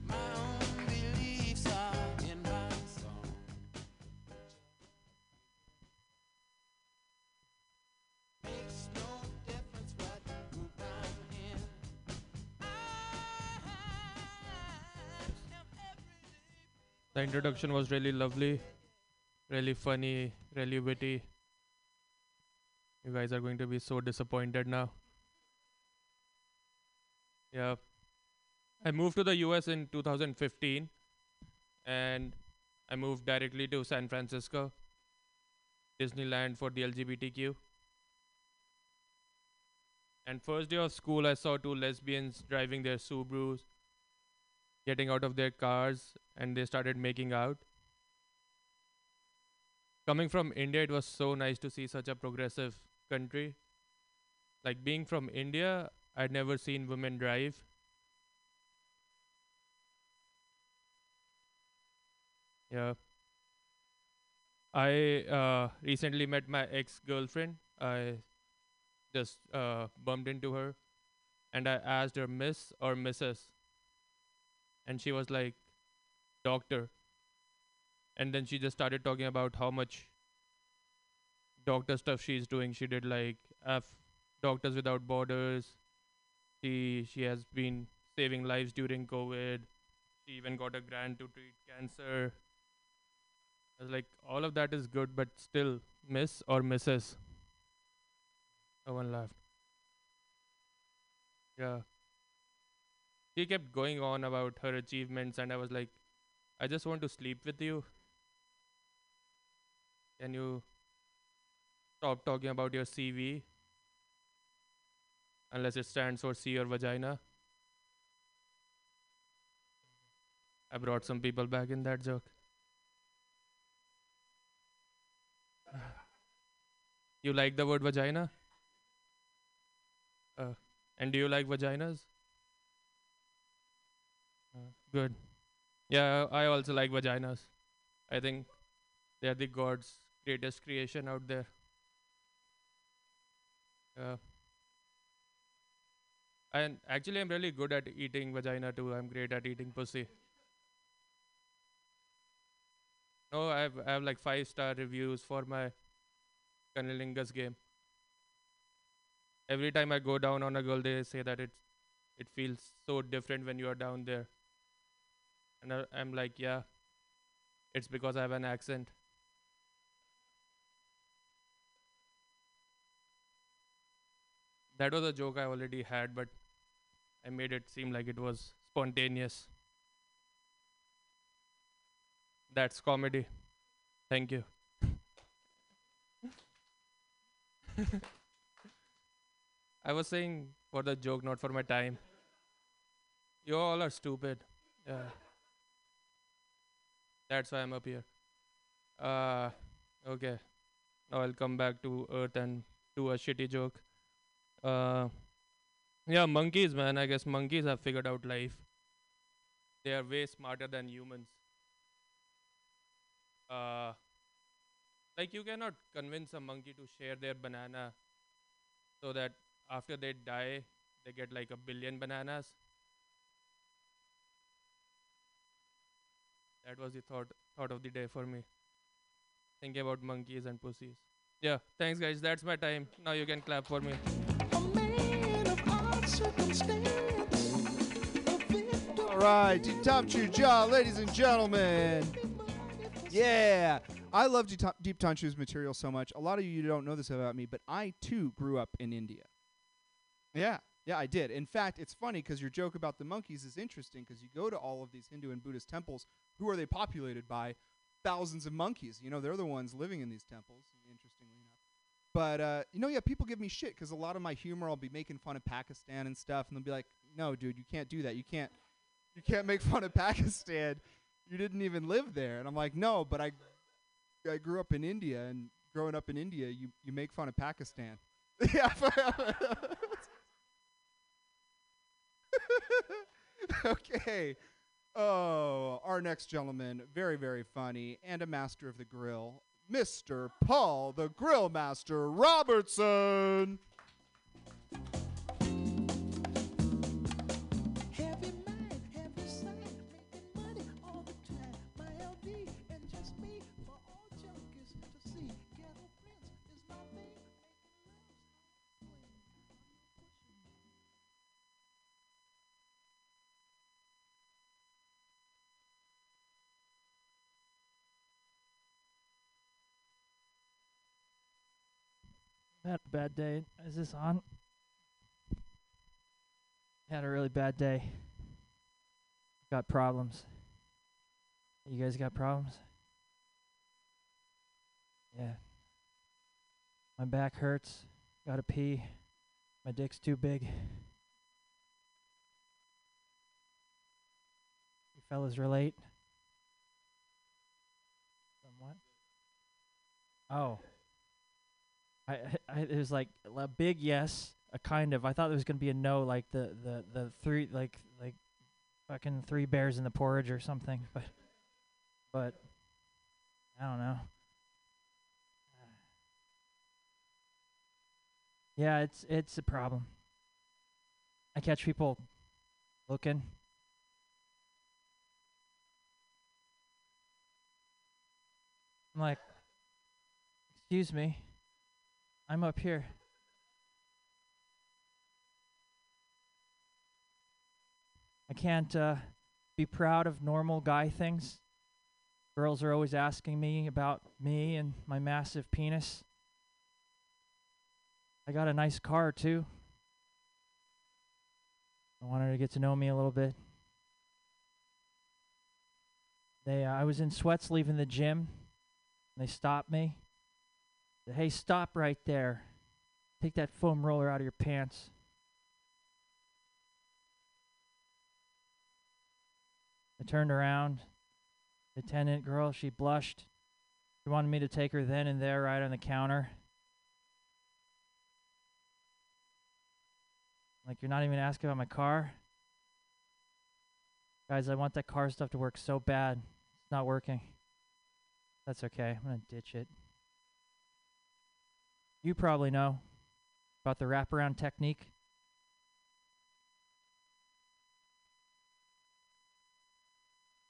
My own beliefs are in my song. Makes no difference what group I'm in. The introduction was really lovely, really funny, really witty. You guys are going to be so disappointed now. Yeah. I moved to the U S in two thousand fifteen, and I moved directly to San Francisco, Disneyland for the L G B T Q. And first day of school, I saw two lesbians driving their Subarus, getting out of their cars, and they started making out. Coming from India, it was so nice to see such a progressive country. Like, being from India, I'd never seen women drive. Yeah. I uh, recently met my ex-girlfriend. I just uh, bumped into her, and I asked her Miss or Missus, and she was like, Doctor. And then she just started talking about how much doctor stuff she's doing. She did like F Doctors Without Borders. She, she has been saving lives during COVID. She even got a grant to treat cancer. I was like, all of that is good, but still, Miss or Missus? No one laughed. Yeah. She kept going on about her achievements, and I was like, I just want to sleep with you. Can you stop talking about your C V? Unless it stands for C or vagina. I brought some people back in that joke. You like the word vagina? Uh, and do you like vaginas? Uh, good. Yeah, I also like vaginas. I think they are the God's greatest creation out there. Uh, and actually, I'm really good at eating vagina too. I'm great at eating pussy. No, I have, I have like five-star reviews for my cunnilingus game. Every time I go down on a girl, they say that it, it feels so different when you are down there. And I, I'm like, yeah, it's because I have an accent. That was a joke I already had, but I made it seem like it was spontaneous. That's comedy. Thank you. I was saying for the joke, not for my time. You all are stupid. Yeah. That's why I'm up here. Uh, okay. Now I'll come back to Earth and do a shitty joke. Uh, yeah, monkeys, man. I guess monkeys have figured out life. They are way smarter than humans. Uh, like, you cannot convince a monkey to share their banana so that after they die, they get like a billion bananas. That was the thought thought of the day for me. Thinking about monkeys and pussies. Yeah, thanks guys, that's my time. Now you can clap for me. Alright, Deeptanshu Jha, ladies and gentlemen. Yeah, I love Deeptanshu's material so much. A lot of you don't know this about me, but I too grew up in India. Yeah, yeah, I did. In fact, it's funny because your joke about the monkeys is interesting because you go to all of these Hindu and Buddhist temples. Who are they populated by? Thousands of monkeys. You know, they're the ones living in these temples, interestingly enough. But, uh, you know, yeah, people give me shit because a lot of my humor, I'll be making fun of Pakistan and stuff, and they'll be like, no, dude, you can't do that. You can't, you can't make fun of Pakistan. You didn't even live there. And I'm like, no, but I, I grew up in India, and growing up in India, you, you make fun of Pakistan. Yeah. Okay. Oh, our next gentleman, very, very funny, and a master of the grill, Mister Paul, the Grill Master Robertson. Heavy mind, heavy sight, making money all the time. My L D and just me for all junkies to see. Ghetto Prince is my name. Had a bad day. Is this on? Had a really bad day. Got problems. You guys got problems? Yeah. My back hurts. Gotta pee. My dick's too big. You fellas relate? Somewhat? Oh. I, I, it was like a big yes, a kind of. I thought there was gonna be a no, like the, the, the three, like like, fucking three bears in the porridge or something. But, but, I don't know. Yeah, it's it's a problem. I catch people looking. I'm like, excuse me. I'm up here. I can't uh, be proud of normal guy things. Girls are always asking me about me and my massive penis. I got a nice car, too. I want her to get to know me a little bit. They, uh, I was in sweats leaving the gym, and they stopped me. Hey, stop right there. Take that foam roller out of your pants. I turned around. The attendant girl, she blushed. She wanted me to take her then and there right on the counter. Like, you're not even asking about my car? Guys, I want that car stuff to work so bad. It's not working. That's okay. I'm going to ditch it. You probably know about the wraparound technique.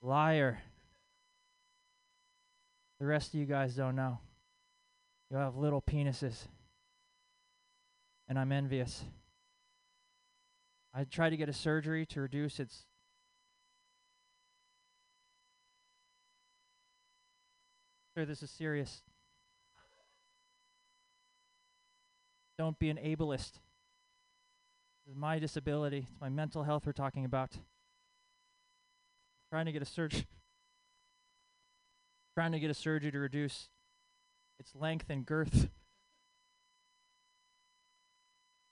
Liar. The rest of you guys don't know. You have little penises. And I'm envious. I tried to get a surgery to reduce its... Sir, this is serious. Don't be an ableist. This is my disability. It's my mental health we're talking about. I'm trying to get a surgery. Trying to get a surgery to reduce its length and girth.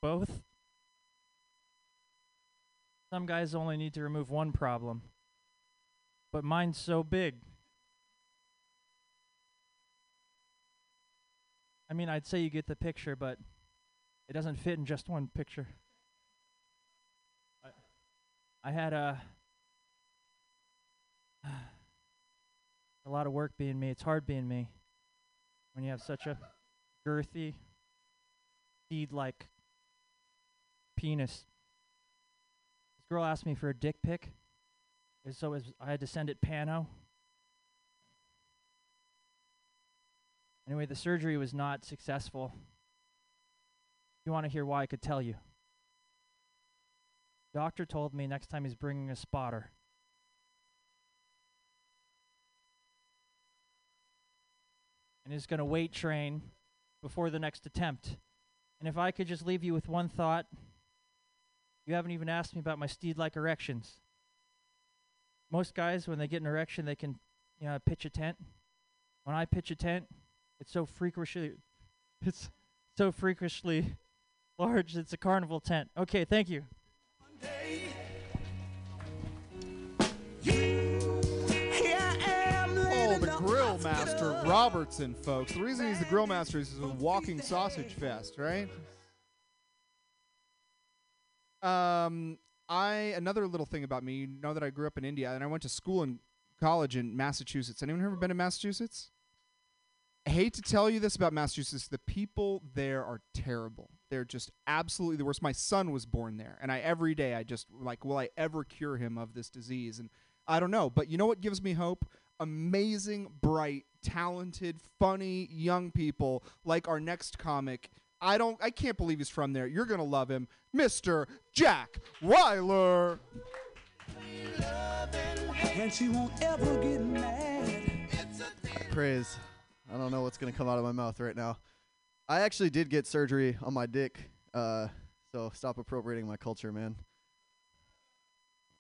Both. It's Some guys only need to remove one problem, but mine's so big. I mean, I'd say you get the picture, but it doesn't fit in just one picture. I, I had a, a lot of work being me. It's hard being me when you have such a girthy, seed-like penis. This girl asked me for a dick pic, and so was, I had to send it pano. Anyway, the surgery was not successful. If you want to hear why, I could tell you. Doctor told me next time he's bringing a spotter. And he's going to wait train before the next attempt. And if I could just leave you with one thought, you haven't even asked me about my steed-like erections. Most guys, when they get an erection, they can, you know, pitch a tent. When I pitch a tent, It's so freakishly, it's so freakishly large. It's a carnival tent. Okay, thank you. Oh, the Grill Master Robertson, folks. The reason he's the Grill Master is he's a walking sausage fest, right? Um, I another little thing about me. You know that I grew up in India, and I went to school and college in Massachusetts. Anyone ever been to Massachusetts? I hate to tell you this about Massachusetts. The people there are terrible. They're just absolutely the worst. My son was born there, and I every day I just like, will I ever cure him of this disease? And I don't know. But you know what gives me hope? Amazing, bright, talented, funny young people like our next comic. I don't. I can't believe he's from there. You're gonna love him, Mister Jack Wyler. And she won't ever get mad. Praise. I don't know what's going to come out of my mouth right now. I actually did get surgery on my dick, uh, so stop appropriating my culture, man.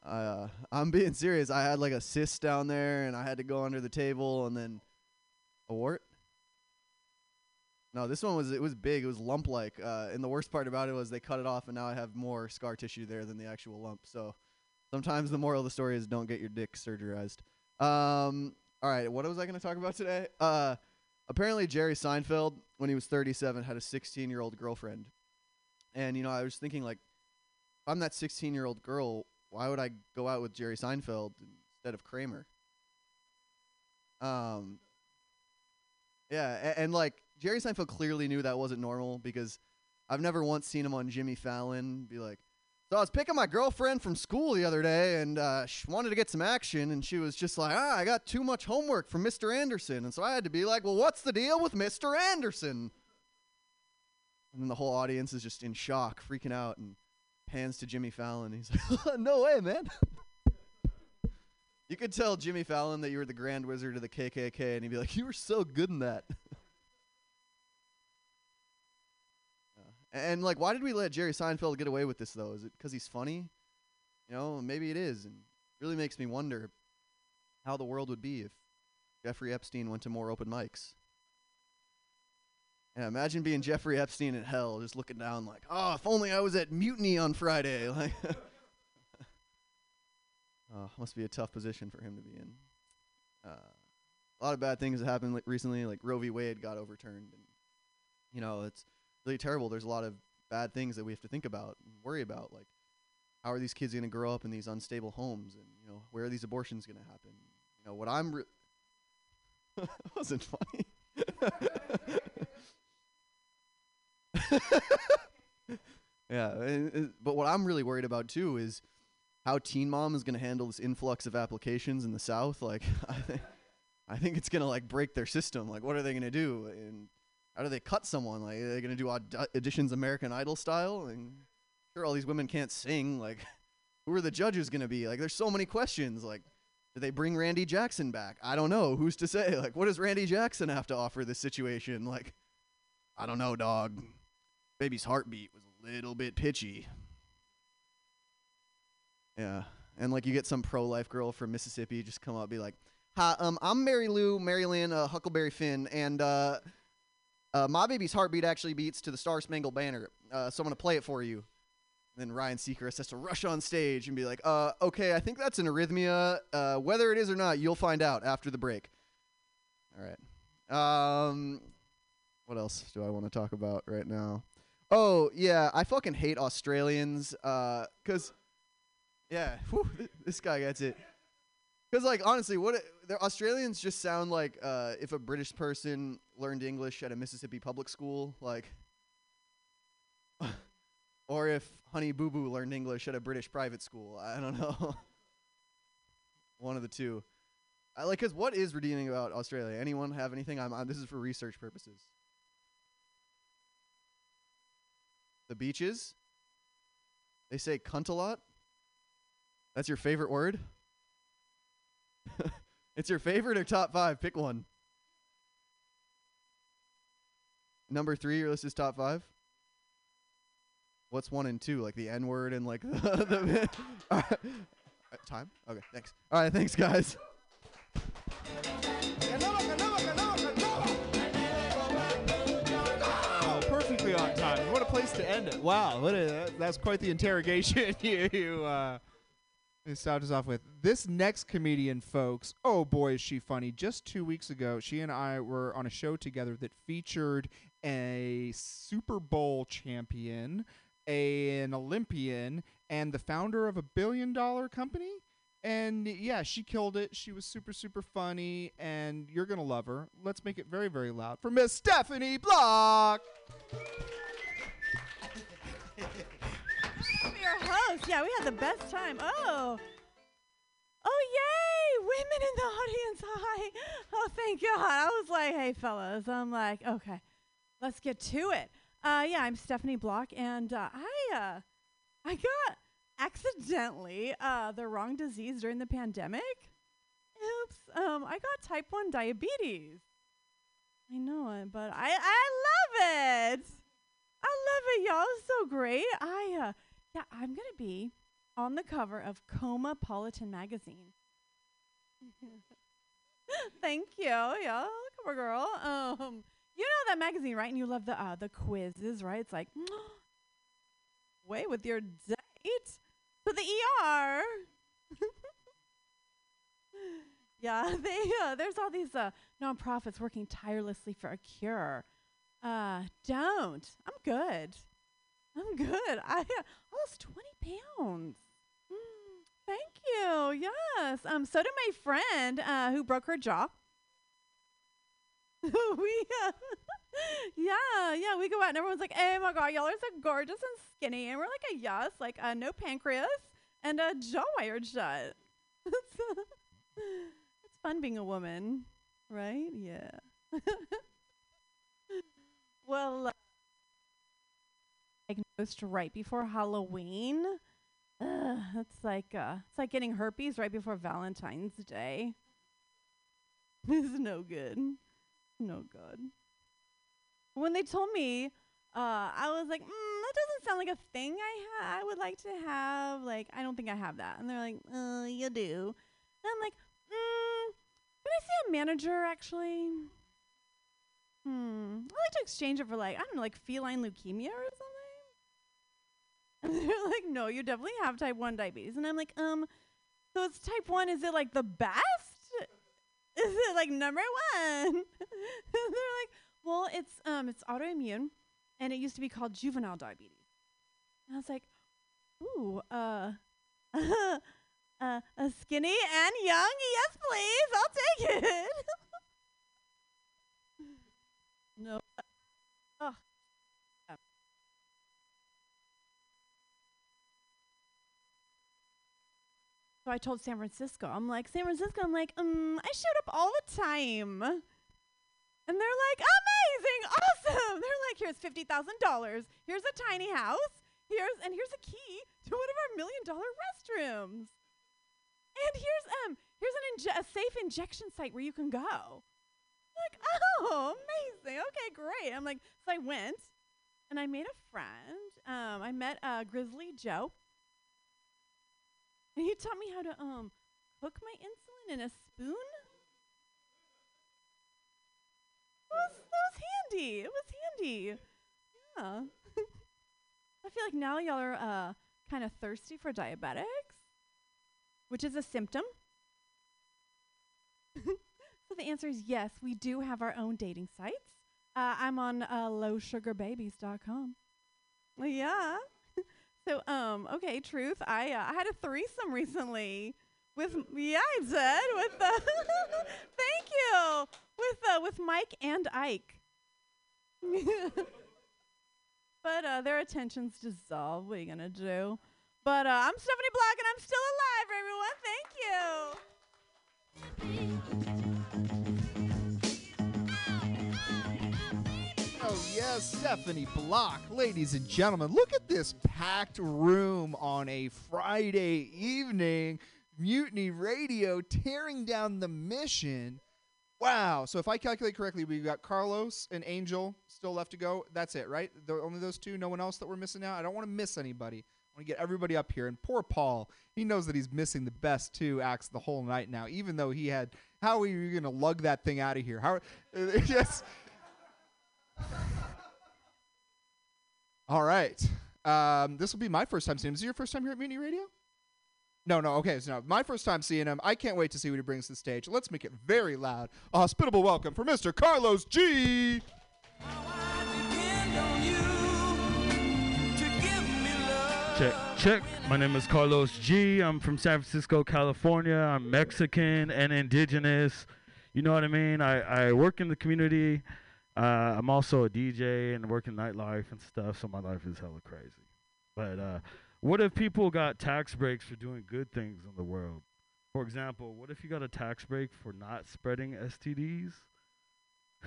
Uh, I'm being serious. I had like a cyst down there, and I had to go under the table, and then a wart? No, this one was, it was big. It was lump-like, uh, and the worst part about it was they cut it off, and now I have more scar tissue there than the actual lump. So sometimes the moral of the story is don't get your dick surgerized. Um, all right, what was I going to talk about today? Uh... Apparently, Jerry Seinfeld, when he was thirty-seven, had a sixteen-year-old girlfriend. And, you know, I was thinking, like, if I'm that sixteen-year-old girl, why would I go out with Jerry Seinfeld instead of Kramer? Um, yeah, and, and, like, Jerry Seinfeld clearly knew that wasn't normal because I've never once seen him on Jimmy Fallon be like, so I was picking my girlfriend from school the other day, and uh, she wanted to get some action, and she was just like, ah, I got too much homework from Mister Anderson. And so I had to be like, well, what's the deal with Mister Anderson? And then the whole audience is just in shock, freaking out, and pans to Jimmy Fallon. He's like, no way, man. You could tell Jimmy Fallon that you were the Grand Wizard of the K K K, and he'd be like, you were so good in that. And, like, why did we let Jerry Seinfeld get away with this, though? Is it because he's funny? You know, maybe it is. And it really makes me wonder how the world would be if Jeffrey Epstein went to more open mics. Yeah, imagine being Jeffrey Epstein in hell, just looking down like, oh, if only I was at Mutiny on Friday. Like, oh, must be a tough position for him to be in. Uh, a lot of bad things that happened like, recently, like Roe v. Wade got overturned. And, you know, it's really terrible. There's a lot of bad things that we have to think about and worry about, like how are these kids going to grow up in these unstable homes, and you know, where are these abortions going to happen? You know what I'm re- that wasn't funny. Yeah, and, uh, but what I'm really worried about too is how Teen Mom is going to handle this influx of applications in the South. Like I, th- I think it's going to like break their system. Like what are they going to do? And how do they cut someone? Like, are they going to do aud- auditions American Idol style? And sure, all these women can't sing. Like, who are the judges going to be? Like, there's so many questions. Like, do they bring Randy Jackson back? I don't know. Who's to say? Like, what does Randy Jackson have to offer this situation? Like, I don't know, dog. Baby's heartbeat was a little bit pitchy. Yeah. And, like, you get some pro-life girl from Mississippi just come up and be like, hi, um, I'm Mary Lou, Mary Lynn, uh, Huckleberry Finn, and, uh... Uh, my baby's heartbeat actually beats to the Star Spangled Banner, uh, so I'm going to play it for you. Then Ryan Seacrest has to rush on stage and be like, uh, okay, I think that's an arrhythmia. Uh, whether it is or not, you'll find out after the break. All right. Um, what else do I want to talk about right now? Oh, yeah, I fucking hate Australians because, uh, yeah, whew, this guy gets it. Because, like, honestly, what the Australians just sound like uh, if a British person learned English at a Mississippi public school, like... Or if Honey Boo Boo learned English at a British private school. I don't know. One of the two. I like, because what is redeeming about Australia? Anyone have anything? I'm, I'm, this is for research purposes. The beaches? They say cunt a lot? That's your favorite word? It's your favorite or top five? Pick one. Number three, your list is top five? What's one and two? Like the N-word and like the... All right. Time? Okay, thanks. All right, thanks, guys. Oh, perfectly on time. What a place to end it. Wow, what a, that, that's quite the interrogation you, you, uh, you stopped us off with. This next comedian, folks, oh boy, is she funny. Just two weeks ago, she and I were on a show together that featured a Super Bowl champion... A, an Olympian and the founder of a billion dollar company. And yeah, she killed it. She was super, super funny. And you're going to love her. Let's make it very, very loud for Miss Stephanie Block. I'm your host. Yeah, we had the best time. Oh. Oh, yay. Women in the audience. Hi. Oh, thank God. I was like, hey, fellas. I'm like, okay, let's get to it. Uh, yeah, I'm Stephanie Block, and uh, I uh, I got accidentally uh, the wrong disease during the pandemic. Oops, um, I got type one diabetes. I know it, but I I love it. I love it, y'all. It's so great. I uh, yeah, I'm gonna be on the cover of Comapolitan magazine. Thank you, y'all. Cover girl. Um. You know that magazine, right? And you love the uh, the quizzes, right? It's like, wait with your date to the E R. Yeah, they, uh, there's all these uh, nonprofits working tirelessly for a cure. Uh, don't. I'm good. I'm good. I uh, lost twenty pounds. Mm, thank you. Yes. Um. So did my friend uh, who broke her jaw. we, uh, yeah, yeah, we go out and everyone's like, "Oh my God, y'all are so gorgeous and skinny," and we're like, "A yes, like uh, no pancreas and a jaw wired shut." it's, uh, it's fun being a woman, right? Yeah. Well, uh, diagnosed right before Halloween. Ugh, it's like uh, it's like getting herpes right before Valentine's Day. This is no good. No good. When they told me, uh, I was like, mm, that doesn't sound like a thing I ha- I would like to have. Like, I don't think I have that. And they're like, uh, you do. And I'm like, mm, can I see a manager, actually? Hmm. I'd like to exchange it for, like, I don't know, like feline leukemia or something. And they're like, no, you definitely have type one diabetes. And I'm like, um, so it's type one. Is it, like, the best? Is it like number one? They're like, well, it's um, it's autoimmune, and it used to be called juvenile diabetes. And I was like, ooh, uh, uh, uh, uh skinny and young, yes, please, I'll take it. No. Oh. Yeah. So I told San Francisco, I'm like, San Francisco, I'm like, um, I showed up all the time. And they're like, amazing, awesome. They're like, here's fifty thousand dollars. Here's a tiny house. Here's, and here's a key to one of our million dollar restrooms. And here's, um, here's an inje- a safe injection site where you can go. I'm like, oh, amazing, okay, great. I'm like, so I went and I made a friend. Um, I met uh, Grizzly Joe. And he taught me how to um cook my insulin in a spoon. It was, that was handy. It was handy. Yeah. I feel like now y'all are uh kind of thirsty for diabetics, which is a symptom. So the answer is yes, we do have our own dating sites. Uh, I'm on uh, low sugar babies dot com. Yeah. So, um, okay, truth. I uh, I had a threesome recently with m- yeah, I did with the thank you with uh, with Mike and Ike. But uh, their attentions dissolve. What are you gonna do? But uh, I'm Stephanie Block, and I'm still alive, everyone. Thank you. Oh yes, Stephanie Block, ladies and gentlemen. Look at this packed room on a Friday evening. Mutiny Radio tearing down the Mission. Wow. So if I calculate correctly, we've got Carlos and Angel still left to go. That's it, right? The, only those two? No one else that we're missing out? I don't want to miss anybody. I want to get everybody up here. And poor Paul, he knows that he's missing the best two acts the whole night now, even though he had, how are you going to lug that thing out of here? How? Yes. All right. Um, this will be my first time seeing him. Is it your first time here at Mutiny Radio? No, no, okay, so no, my first time seeing him. I can't wait to see what he brings to the stage. Let's make it very loud. A hospitable welcome for Mister Carlos G. Check, check. My name is Carlos G. I'm from San Francisco, California. I'm Mexican and indigenous. You know what I mean? I, I work in the community. Uh, I'm also a D J and work in nightlife and stuff, so my life is hella crazy. But, uh... what if people got tax breaks for doing good things in the world? For example, what if you got a tax break for not spreading S T Ds?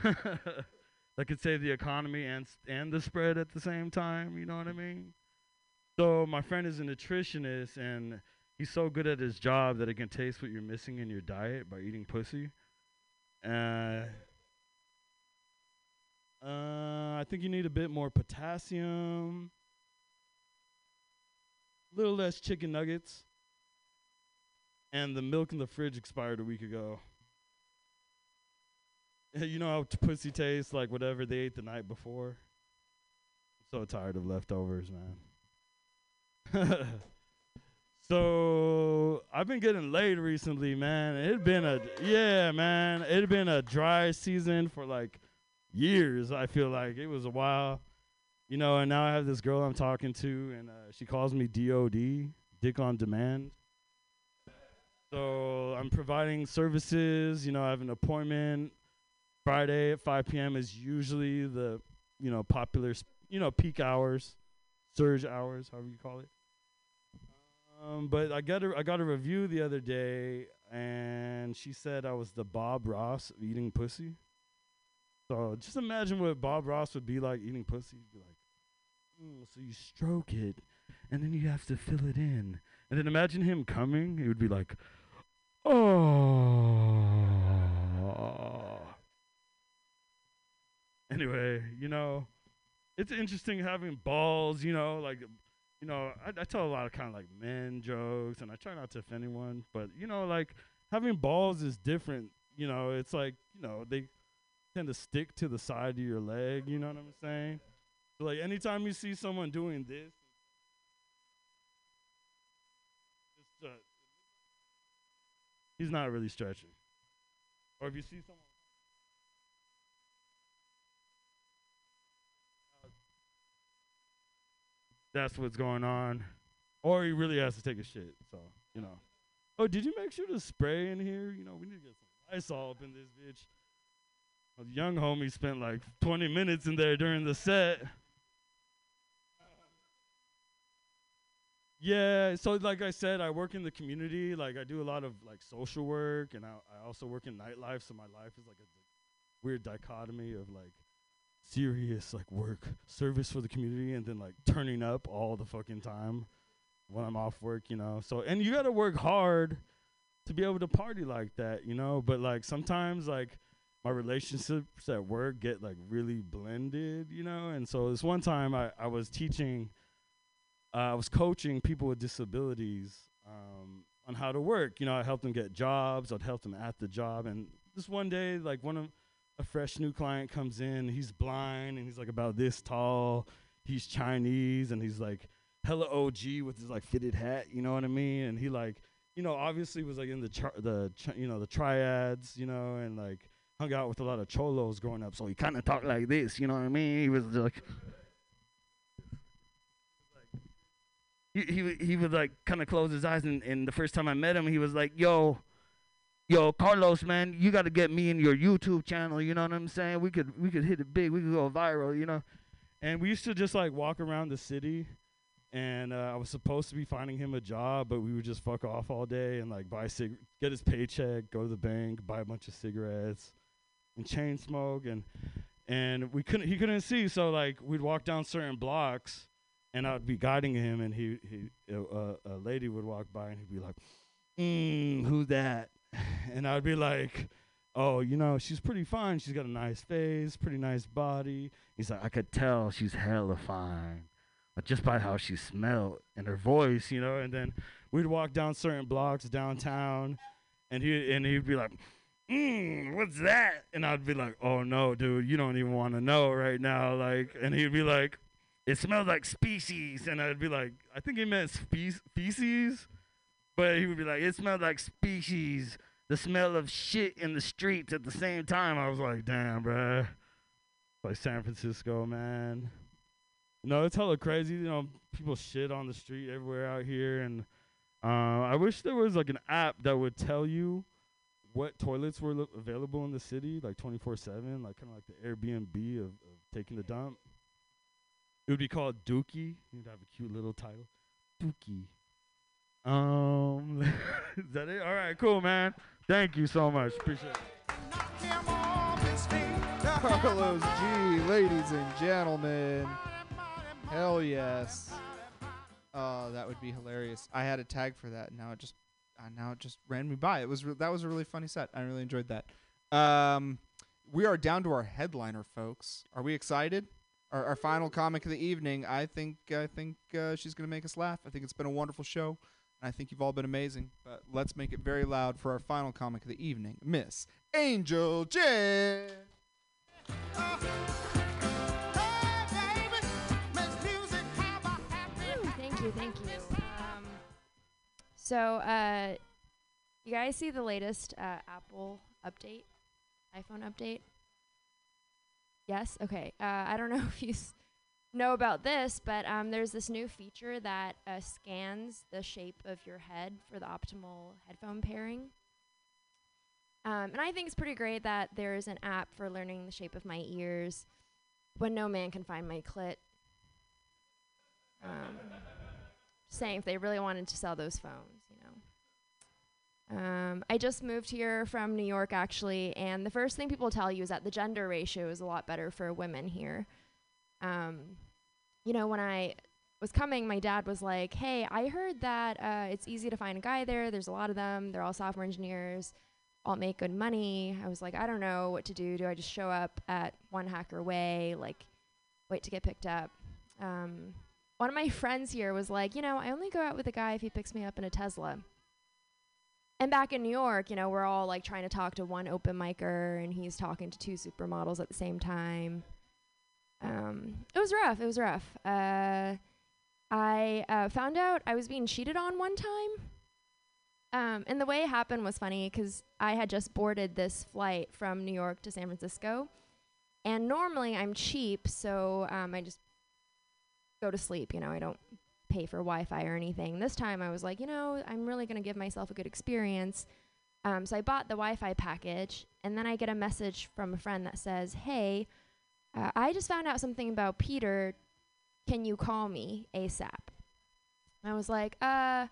That could save the economy and and the spread at the same time, you know what I mean? So my friend is a nutritionist, and he's so good at his job that he can taste what you're missing in your diet by eating pussy. Uh, uh, I think you need a bit more potassium. Little less chicken nuggets, and the milk in the fridge expired a week ago. You know how t- pussy tastes like whatever they ate the night before? I'm so tired of leftovers, man. So I've been getting laid recently, man. It'd been a yeah, man. It'd been a dry season for like years. I feel like it was a while. You know, and now I have this girl I'm talking to, and uh, she calls me D O D, Dick on Demand. So I'm providing services. You know, I have an appointment Friday at five p.m. is usually the, you know, popular, sp- you know, peak hours, surge hours, however you call it. Um, but I got a, I got a review the other day, and she said I was the Bob Ross of eating pussy. So just imagine what Bob Ross would be like eating pussy. He'd be like, mm, so you stroke it, and then you have to fill it in. And then imagine him coming. He would be like, oh. Anyway, you know, it's interesting having balls, you know, like, you know, I, I tell a lot of kind of like men jokes, and I try not to offend anyone. But, you know, like having balls is different. You know, it's like, you know, they tend to stick to the side of your leg, you know what I'm saying? So like anytime you see someone doing this, just, uh, he's not really stretching. Or if you see someone, uh, that's what's going on. Or he really has to take a shit. So you know. Oh, did you make sure to spray in here? You know, we need to get some Lysol up in this bitch. Young homie spent like twenty minutes in there during the set. Yeah, so like I said, I work in the community. Like I do a lot of like social work, and I, I also work in nightlife. So my life is like a di- weird dichotomy of like serious like work, service for the community, and then like turning up all the fucking time when I'm off work, you know. So and you gotta work hard to be able to party like that, you know. But like sometimes like my relationships at work get like really blended, you know? And so this one time I, I was teaching, uh, I was coaching people with disabilities um, on how to work. You know, I helped them get jobs. I'd help them at the job. And this one day, like one of a fresh new client comes in, he's blind and he's like about this tall. He's Chinese and he's like hella O G with his like fitted hat, you know what I mean? And he like, you know, obviously was like in the char- the ch- you know the triads, you know, and like hung out with a lot of cholos growing up, so he kind of talked like this, you know what I mean? He was like, he he, he would like kind of close his eyes, and, and the first time I met him, he was like, yo, yo, Carlos, man, you got to get me in your YouTube channel, you know what I'm saying? We could we could hit it big, we could go viral, you know? And we used to just like walk around the city, and uh, I was supposed to be finding him a job, but we would just fuck off all day and like buy cig- get his paycheck, go to the bank, buy a bunch of cigarettes, and chain smoke, and and we couldn't he couldn't see, so like we'd walk down certain blocks, and I'd be guiding him, and he he uh, a lady would walk by, and he'd be like, mm, who that? And I'd be like, oh, you know, she's pretty fine. She's got a nice face, pretty nice body. He's like, I could tell she's hella fine, but just by how she smelled and her voice, you know. And then we'd walk down certain blocks downtown, and he and he'd be like, mm, what's that? And I'd be like, oh no, dude, you don't even want to know right now. Like, and he'd be like, it smells like species. And I'd be like, I think he meant spe- feces, but he would be like, it smells like species. The smell of shit in the streets at the same time. I was like, damn, bruh. Like San Francisco, man. You know, it's hella crazy. You know, people shit on the street everywhere out here. And uh, I wish there was like an app that would tell you what toilets were lo- available in the city, like twenty-four seven, like kind of like the Airbnb of, of taking the dump. It would be called Dookie. You'd have a cute little title. Dookie. Um, is that it? All right, cool, man. Thank you so much. Appreciate it. Carlos G, ladies and gentlemen. Hell yes. Oh, that would be hilarious. I had a tag for that, and now it just, uh, now it just ran me by. It was re- that was a really funny set. I really enjoyed that. Um, we are down to our headliner, folks. Are we excited? Our, our final comic of the evening. I think I think uh, she's gonna make us laugh. I think it's been a wonderful show. I think you've all been amazing, but let's make it very loud for our final comic of the evening, Miss Angel Jin. Oh. Hey, baby. Miss Music, have a happy Ooh, thank you, thank you. Um, so, uh, you guys see the latest uh, Apple update, iPhone update? Yes? Okay. Uh, I don't know if you... S- know about this, but um, there's this new feature that uh, scans the shape of your head for the optimal headphone pairing. Um, and I think it's pretty great that there is an app for learning the shape of my ears when no man can find my clit. Um, saying if they really wanted to sell those phones, you know. Um, I just moved here from New York, actually, and the first thing people tell you is that the gender ratio is a lot better for women here. Um, you know, when I was coming, my dad was like, hey, I heard that uh, it's easy to find a guy there. There's a lot of them. They're all software engineers. All make good money. I was like, I don't know what to do. Do I just show up at One Hacker Way, like, wait to get picked up? Um, one of my friends here was like, you know, I only go out with a guy if he picks me up in a Tesla. And back in New York, you know, we're all, like, trying to talk to one open micer, and he's talking to two supermodels at the same time. Um, it was rough. It was rough. Uh, I uh, found out I was being cheated on one time. Um, and the way it happened was funny because I had just boarded this flight from New York to San Francisco. And normally I'm cheap, so um, I just go to sleep. You know, I don't pay for Wi-Fi or anything. This time I was like, you know, I'm really going to give myself a good experience. Um, so I bought the Wi-Fi package. And then I get a message from a friend that says, hey, Uh, I just found out something about Peter. Can you call me ASAP? And I was like, uh,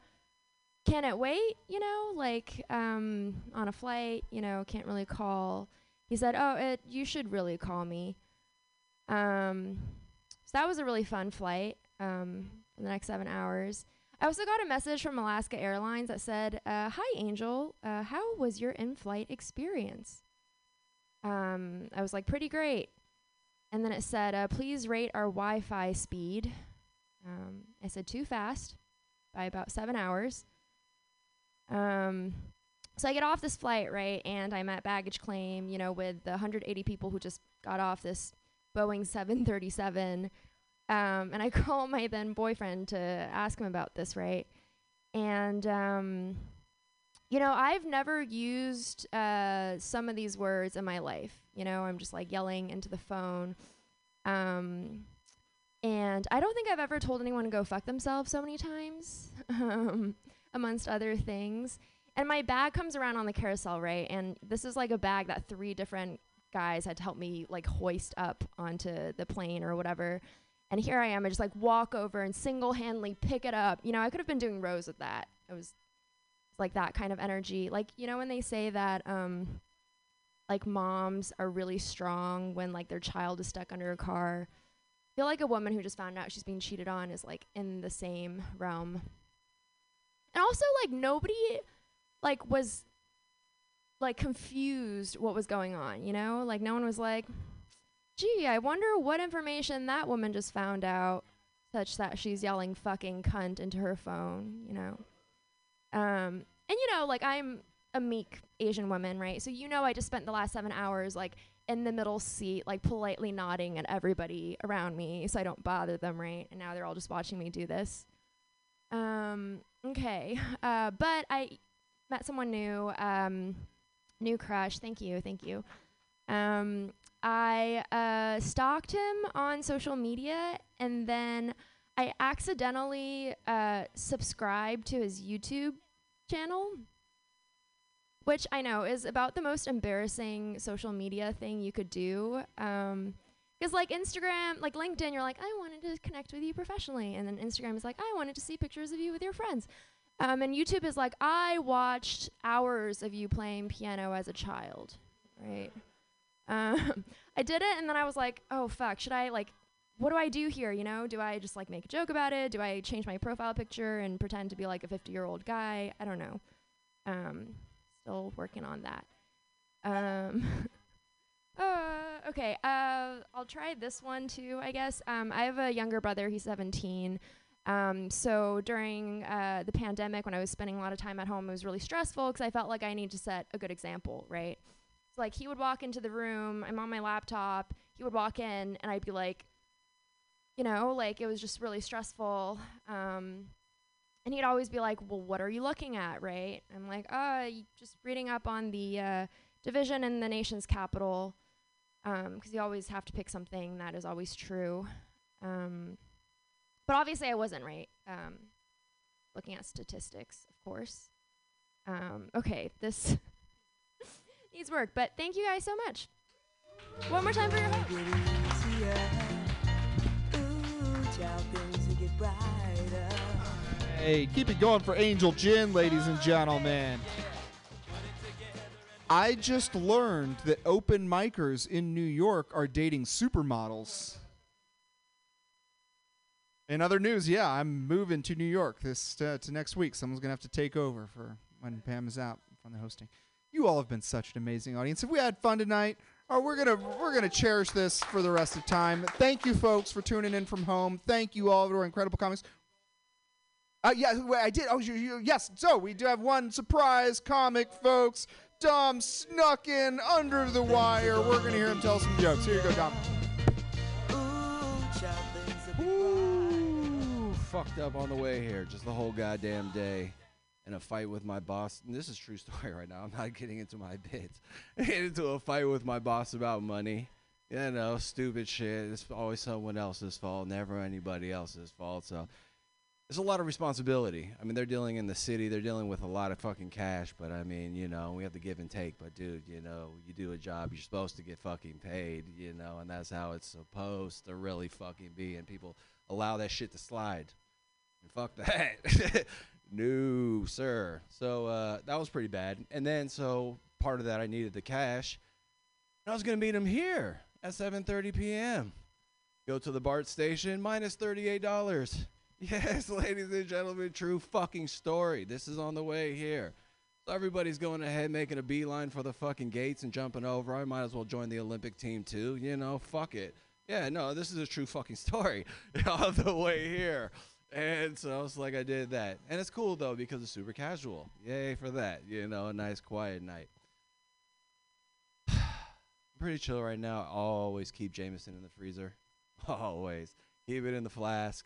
can it wait? You know, like um, on a flight, you know, can't really call. He said, oh, it, you should really call me. Um, so that was a really fun flight um, for the next seven hours. I also got a message from Alaska Airlines that said, uh, hi, Angel. Uh, how was your in-flight experience? Um, I was like, pretty great. And then it said, uh, please rate our Wi-Fi speed. Um, I said too fast by about seven hours. Um, so I get off this flight, right, and I'm at baggage claim, you know, with the one hundred eighty people who just got off this Boeing seven thirty-seven. Um, and I call my then boyfriend to ask him about this, right? And, um, you know, I've never used uh, some of these words in my life. You know, I'm just like yelling into the phone. Um, and I don't think I've ever told anyone to go fuck themselves so many times, um, amongst other things. And my bag comes around on the carousel, right? And this is like a bag that three different guys had to help me like hoist up onto the plane or whatever. And here I am, I just like walk over and single-handedly pick it up. You know, I could have been doing rows with that. It was like that kind of energy. Like, you know, when they say that, um, like moms are really strong when like their child is stuck under a car. I feel like a woman who just found out she's being cheated on is like in the same realm. And also like nobody like was like confused what was going on, you know? Like no one was like, gee, I wonder what information that woman just found out such that she's yelling fucking cunt into her phone, you know? Um, and, you know, like, I'm a meek Asian woman, right? So, you know, I just spent the last seven hours, like, in the middle seat, like, politely nodding at everybody around me so I don't bother them, right? And now they're all just watching me do this. Um, okay. Uh, but I met someone new, um, new crush. Thank you, thank you. Um... I uh, stalked him on social media, and then I accidentally uh, subscribed to his YouTube channel, which I know is about the most embarrassing social media thing you could do. Um, because like Instagram, like LinkedIn, you're like, I wanted to connect with you professionally. And then Instagram is like, I wanted to see pictures of you with your friends. Um, and YouTube is like, I watched hours of you playing piano as a child, right? Um, I did it, and then I was like, oh, fuck, should I, like, what do I do here, you know? Do I just, like, make a joke about it? Do I change my profile picture and pretend to be, like, a fifty-year-old guy? I don't know. Um, still working on that. Um, uh, okay, uh, I'll try this one, too, I guess. Um, I have a younger brother. He's seventeen. Um, so during uh, the pandemic, when I was spending a lot of time at home, it was really stressful because I felt like I need to set a good example, right? Like, he would walk into the room, I'm on my laptop, he would walk in, and I'd be like, you know, like, it was just really stressful. Um, and he'd always be like, well, what are you looking at, right? I'm like, oh, just reading up on the uh, division in the nation's capital, because um, you always have to pick something that is always true. Um, but obviously I wasn't, right? Um, looking at statistics, of course. Um, okay, this... Needs work, but thank you guys so much. One more time for your help. Hey, keep it going for Angel Jin, ladies and gentlemen. I just learned that open micers in New York are dating supermodels. In other news, yeah, I'm moving to New York this uh, to next week. Someone's gonna have to take over for when Pam is out from the hosting. You all have been such an amazing audience. If we had fun tonight, or we're gonna we're gonna cherish this for the rest of time. Thank you, folks, for tuning in from home. Thank you all to our incredible comics. Uh, yeah, I did. Oh, you, you, yes. So we do have one surprise comic, folks. Dom snuck in under the wire. We're gonna hear him tell some jokes. Here you go, Dom. Ooh, fucked up on the way here. Just the whole goddamn day. In a fight with my boss, and this is a true story right now, I'm not getting into my bits. I get into a fight with my boss about money. You know, stupid shit. It's always someone else's fault, never anybody else's fault. So there's a lot of responsibility. I mean, they're dealing in the city, they're dealing with a lot of fucking cash, but I mean, you know, we have to give and take. But dude, you know, you do a job, you're supposed to get fucking paid, you know, and that's how it's supposed to really fucking be. And people allow that shit to slide. And fuck that. No, sir. So uh, that was pretty bad. And then, so part of that, I needed the cash. And I was going to meet him here at seven thirty p.m. Go to the BART station, minus thirty-eight dollars. Yes, ladies and gentlemen, true fucking story. This is on the way here. So everybody's going ahead, making a beeline for the fucking gates and jumping over. I might as well join the Olympic team too. You know, fuck it. Yeah, no, this is a true fucking story on the way here. And so I was like, I did that. And it's cool, though, because it's super casual. Yay for that. You know, a nice, quiet night. I'm pretty chill right now. I always keep Jameson in the freezer. Always. keep it in the flask.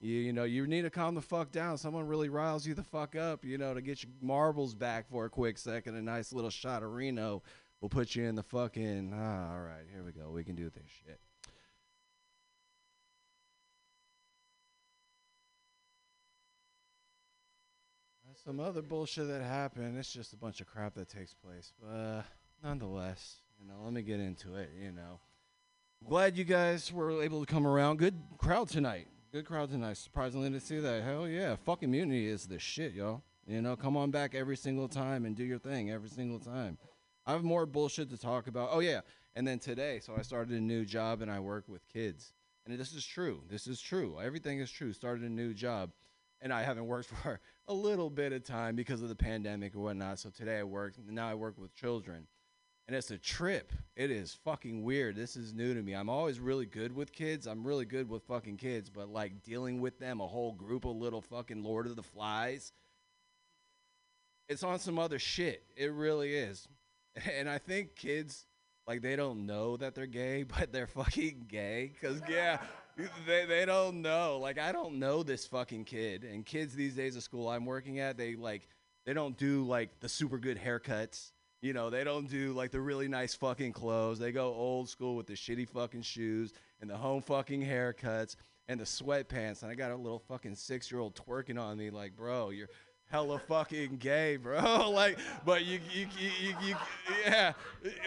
You, you know, you need to calm the fuck down. Someone really riles you the fuck up, you know, to get your marbles back for a quick second. A nice little shot of Reno will put you in the fucking, ah, all right, here we go. We can do this shit. Some other bullshit that happened. It's just a bunch of crap that takes place. But uh, nonetheless, you know, let me get into it, you know. Glad you guys were able to come around. Good crowd tonight. Good crowd tonight. Surprisingly to see that. Hell yeah. Fucking Mutiny is the shit, y'all. You know, come on back every single time and do your thing every single time. I have more bullshit to talk about. Oh, yeah. And then today, so I started a new job and I work with kids. And this is true. This is true. Everything is true. Started a new job. And I haven't worked for a little bit of time because of the pandemic and whatnot. So today I worked. Now I work with children. And it's a trip. It is fucking weird. This is new to me. I'm always really good with kids. I'm really good with fucking kids. But, like, dealing with them, a whole group of little fucking Lord of the Flies, it's on some other shit. It really is. And I think kids, like, they don't know that they're gay, but they're fucking gay. Because, yeah. They they don't know. Like, I don't know this fucking kid. And kids these days at school I'm working at, they, like, they don't do, like, the super good haircuts. You know, they don't do, like, the really nice fucking clothes. They go old school with the shitty fucking shoes and the home fucking haircuts and the sweatpants. And I got a little fucking six-year-old twerking on me like, bro, you're hella fucking gay, bro. Like, but you, you, you, you, you, yeah.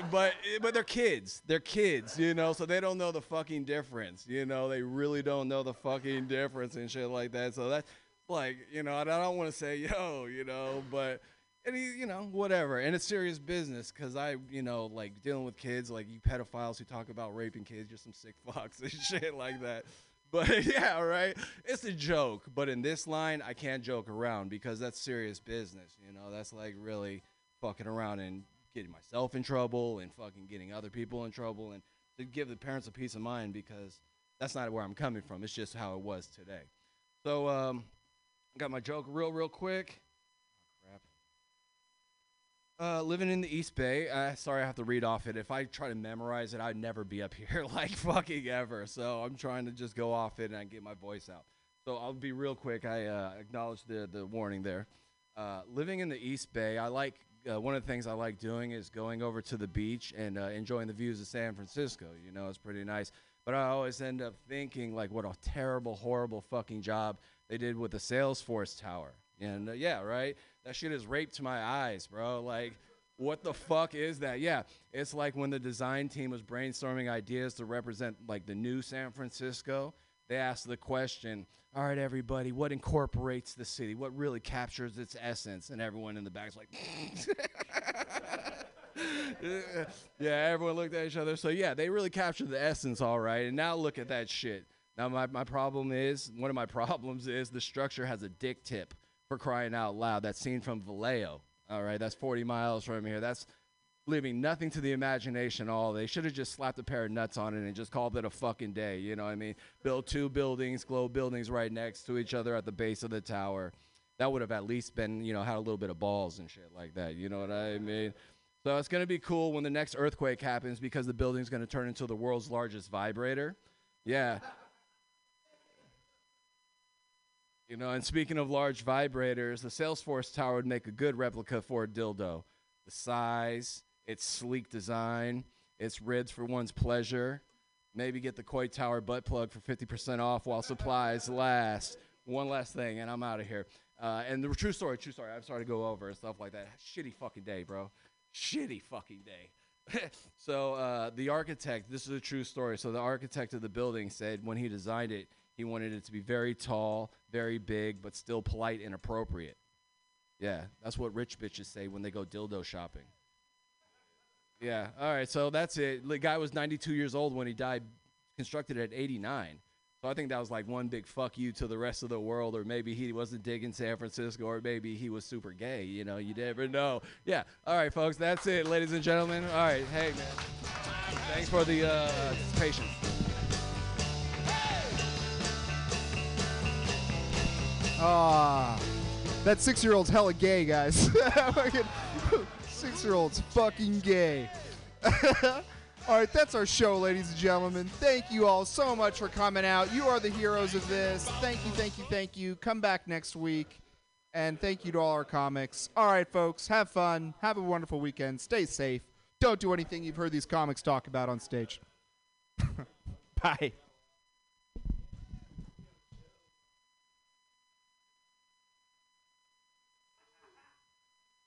But, but they're kids. They're kids, you know, so they don't know the fucking difference. You know, they really don't know the fucking difference and shit like that. So that's like, you know, I don't want to say, yo, you know, but, and he, you know, whatever. And it's serious business because I, you know, like dealing with kids, like you pedophiles who talk about raping kids, you're some sick fucks and shit like that. But, yeah, right? It's a joke. But in this line, I can't joke around because that's serious business. You know, that's, like, really fucking around and getting myself in trouble and fucking getting other people in trouble and to give the parents a peace of mind because that's not where I'm coming from. It's just how it was today. So, um, got my joke real, real quick. Uh, living in the East Bay, uh, sorry I have to read off it. If I try to memorize it, I'd never be up here like fucking ever. So I'm trying to just go off it and I get my voice out. So I'll be real quick. I uh, acknowledge the, the warning there. Uh, living in the East Bay, I like uh, one of the things I like doing is going over to the beach and uh, enjoying the views of San Francisco. You know, it's pretty nice. But I always end up thinking like what a terrible, horrible fucking job they did with the Salesforce Tower. And uh, yeah, right? That shit is rape to my eyes, bro. Like, what the fuck is that? Yeah, it's like when the design team was brainstorming ideas to represent, like, the new San Francisco. They asked the question, all right, everybody, what incorporates the city? What really captures its essence? And everyone in the back's like... yeah, everyone looked at each other. So, yeah, they really captured the essence, all right. And now look at that shit. Now, my, my problem is, one of my problems is the structure has a dick tip. For crying out loud, that scene from Vallejo. All right, that's forty miles from here. That's leaving nothing to the imagination all. They should have just slapped a pair of nuts on it and just called it a fucking day. You know what I mean? Build two buildings, glow buildings right next to each other at the base of the tower. That would have at least been, you know, had a little bit of balls and shit like that. You know what I mean? So it's going to be cool when the next earthquake happens because the building's going to turn into the world's largest vibrator. Yeah. You know, and speaking of large vibrators, the Salesforce Tower would make a good replica for a dildo. The size, its sleek design, its ribs for one's pleasure. Maybe get the Koi Tower butt plug for fifty percent off while supplies last. One last thing, and I'm out of here. Uh, and the true story, true story, I'm sorry to go over and stuff like that. Shitty fucking day, bro. Shitty fucking day. So uh, the architect, this is a true story. So the architect of the building said when he designed it, he wanted it to be very tall, very big, but still polite and appropriate. Yeah, that's what rich bitches say when they go dildo shopping. Yeah, all right, so that's it. The guy was ninety-two years old when he died, constructed at eighty-nine. So I think that was like one big fuck you to the rest of the world, or maybe he wasn't digging San Francisco, or maybe he was super gay, you know, you never know. Yeah, all right, folks, that's it, ladies and gentlemen. All right, hey, man, thanks for the uh, patience. Ah, that six-year-old's hella gay, guys. Six-year-old's fucking gay. All right, that's our show, ladies and gentlemen. Thank you all so much for coming out. You are the heroes of this. Thank you, thank you, thank you. Come back next week. And thank you to all our comics. All right, folks, have fun. Have a wonderful weekend. Stay safe. Don't do anything you've heard these comics talk about on stage. Bye.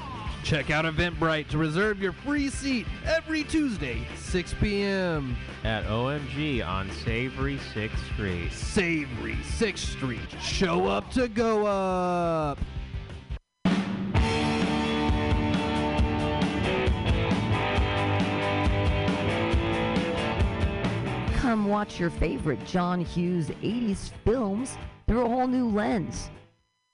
Check out Eventbrite to reserve your free seat every Tuesday, six p m at O M G on Savory sixth Street. Savory sixth Street. Show up to go up. Come watch your favorite John Hughes eighties films through a whole new lens.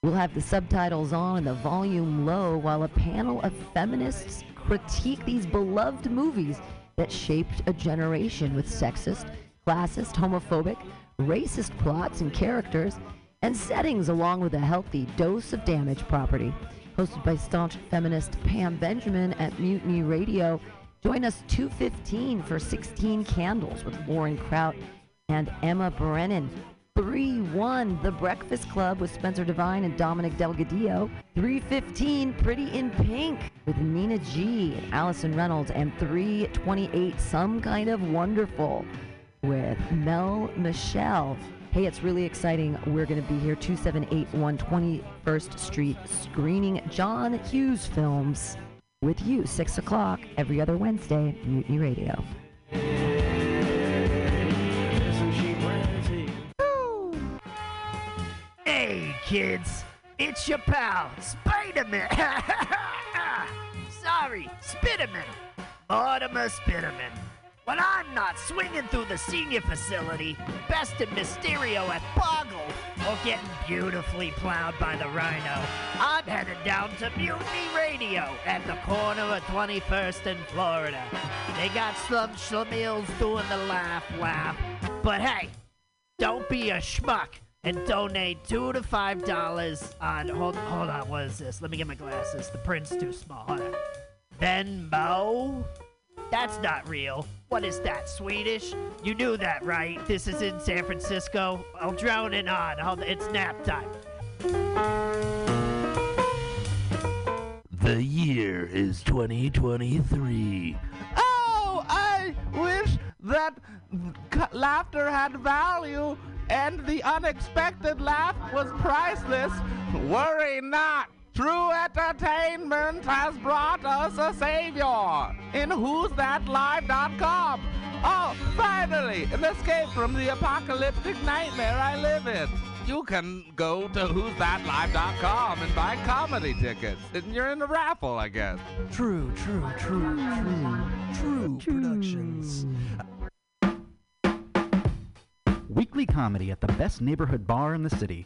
We'll have the subtitles on and the volume low while a panel of feminists critique these beloved movies that shaped a generation with sexist, classist, homophobic, racist plots and characters and settings, along with a healthy dose of damage property. Hosted by staunch feminist Pam Benjamin at Mutiny Radio, join us two fifteen for sixteen Candles with Lauren Kraut and Emma Brennan. three one, The Breakfast Club with Spencer Devine and Dominic Delgadillo. three fifteen, Pretty in Pink with Nina G and Allison Reynolds. And three twenty-eight, Some Kind of Wonderful with Mel Michelle. Hey, it's really exciting. We're going to be here, two seven eight one twenty-first Street, screening John Hughes films with you, six o'clock every other Wednesday, Mutiny Radio. Hey kids, it's your pal, Spider-Man. Sorry, Spiderman. Mortimer Spiderman. When I'm not swinging through the senior facility, besting Mysterio at Boggle, or getting beautifully plowed by the Rhino, I'm headed down to Mutiny Radio at the corner of twenty-first and Florida. They got some schlemiels doing the laugh laugh. But hey, don't be a schmuck and donate two to five dollars on, hold, hold on, what is this? Let me get my glasses. The print's too small. Hold on. Venmo? That's not real. What is that, Swedish? You knew that, right? This is in San Francisco. I'll drown it on. I'll, it's nap time. The year is twenty twenty-three. Oh, I wish that laughter had value and the unexpected laugh was priceless. Worry not. True entertainment has brought us a savior in who's that live dot com. Oh, finally, an escape from the apocalyptic nightmare I live in. You can go to who's that live dot com and buy comedy tickets. And you're in the raffle, I guess. True, true, true, true, true, true. Productions. Weekly comedy at the best neighborhood bar in the city.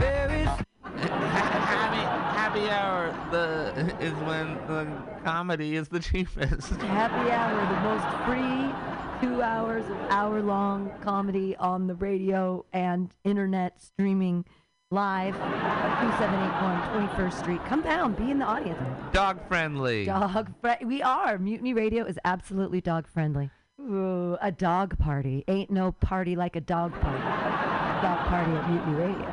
There is happy, happy hour. The is when the comedy is the cheapest. Happy hour, the most free two hours of hour-long comedy on the radio and internet streaming live at two seven eight one twenty-first Street. Come down, be in the audience. Dog-friendly. Dog fri- We are. Mutiny Radio is absolutely dog-friendly. Ooh, a dog party. Ain't no party like a dog party. Dog party at Mutiny Radio.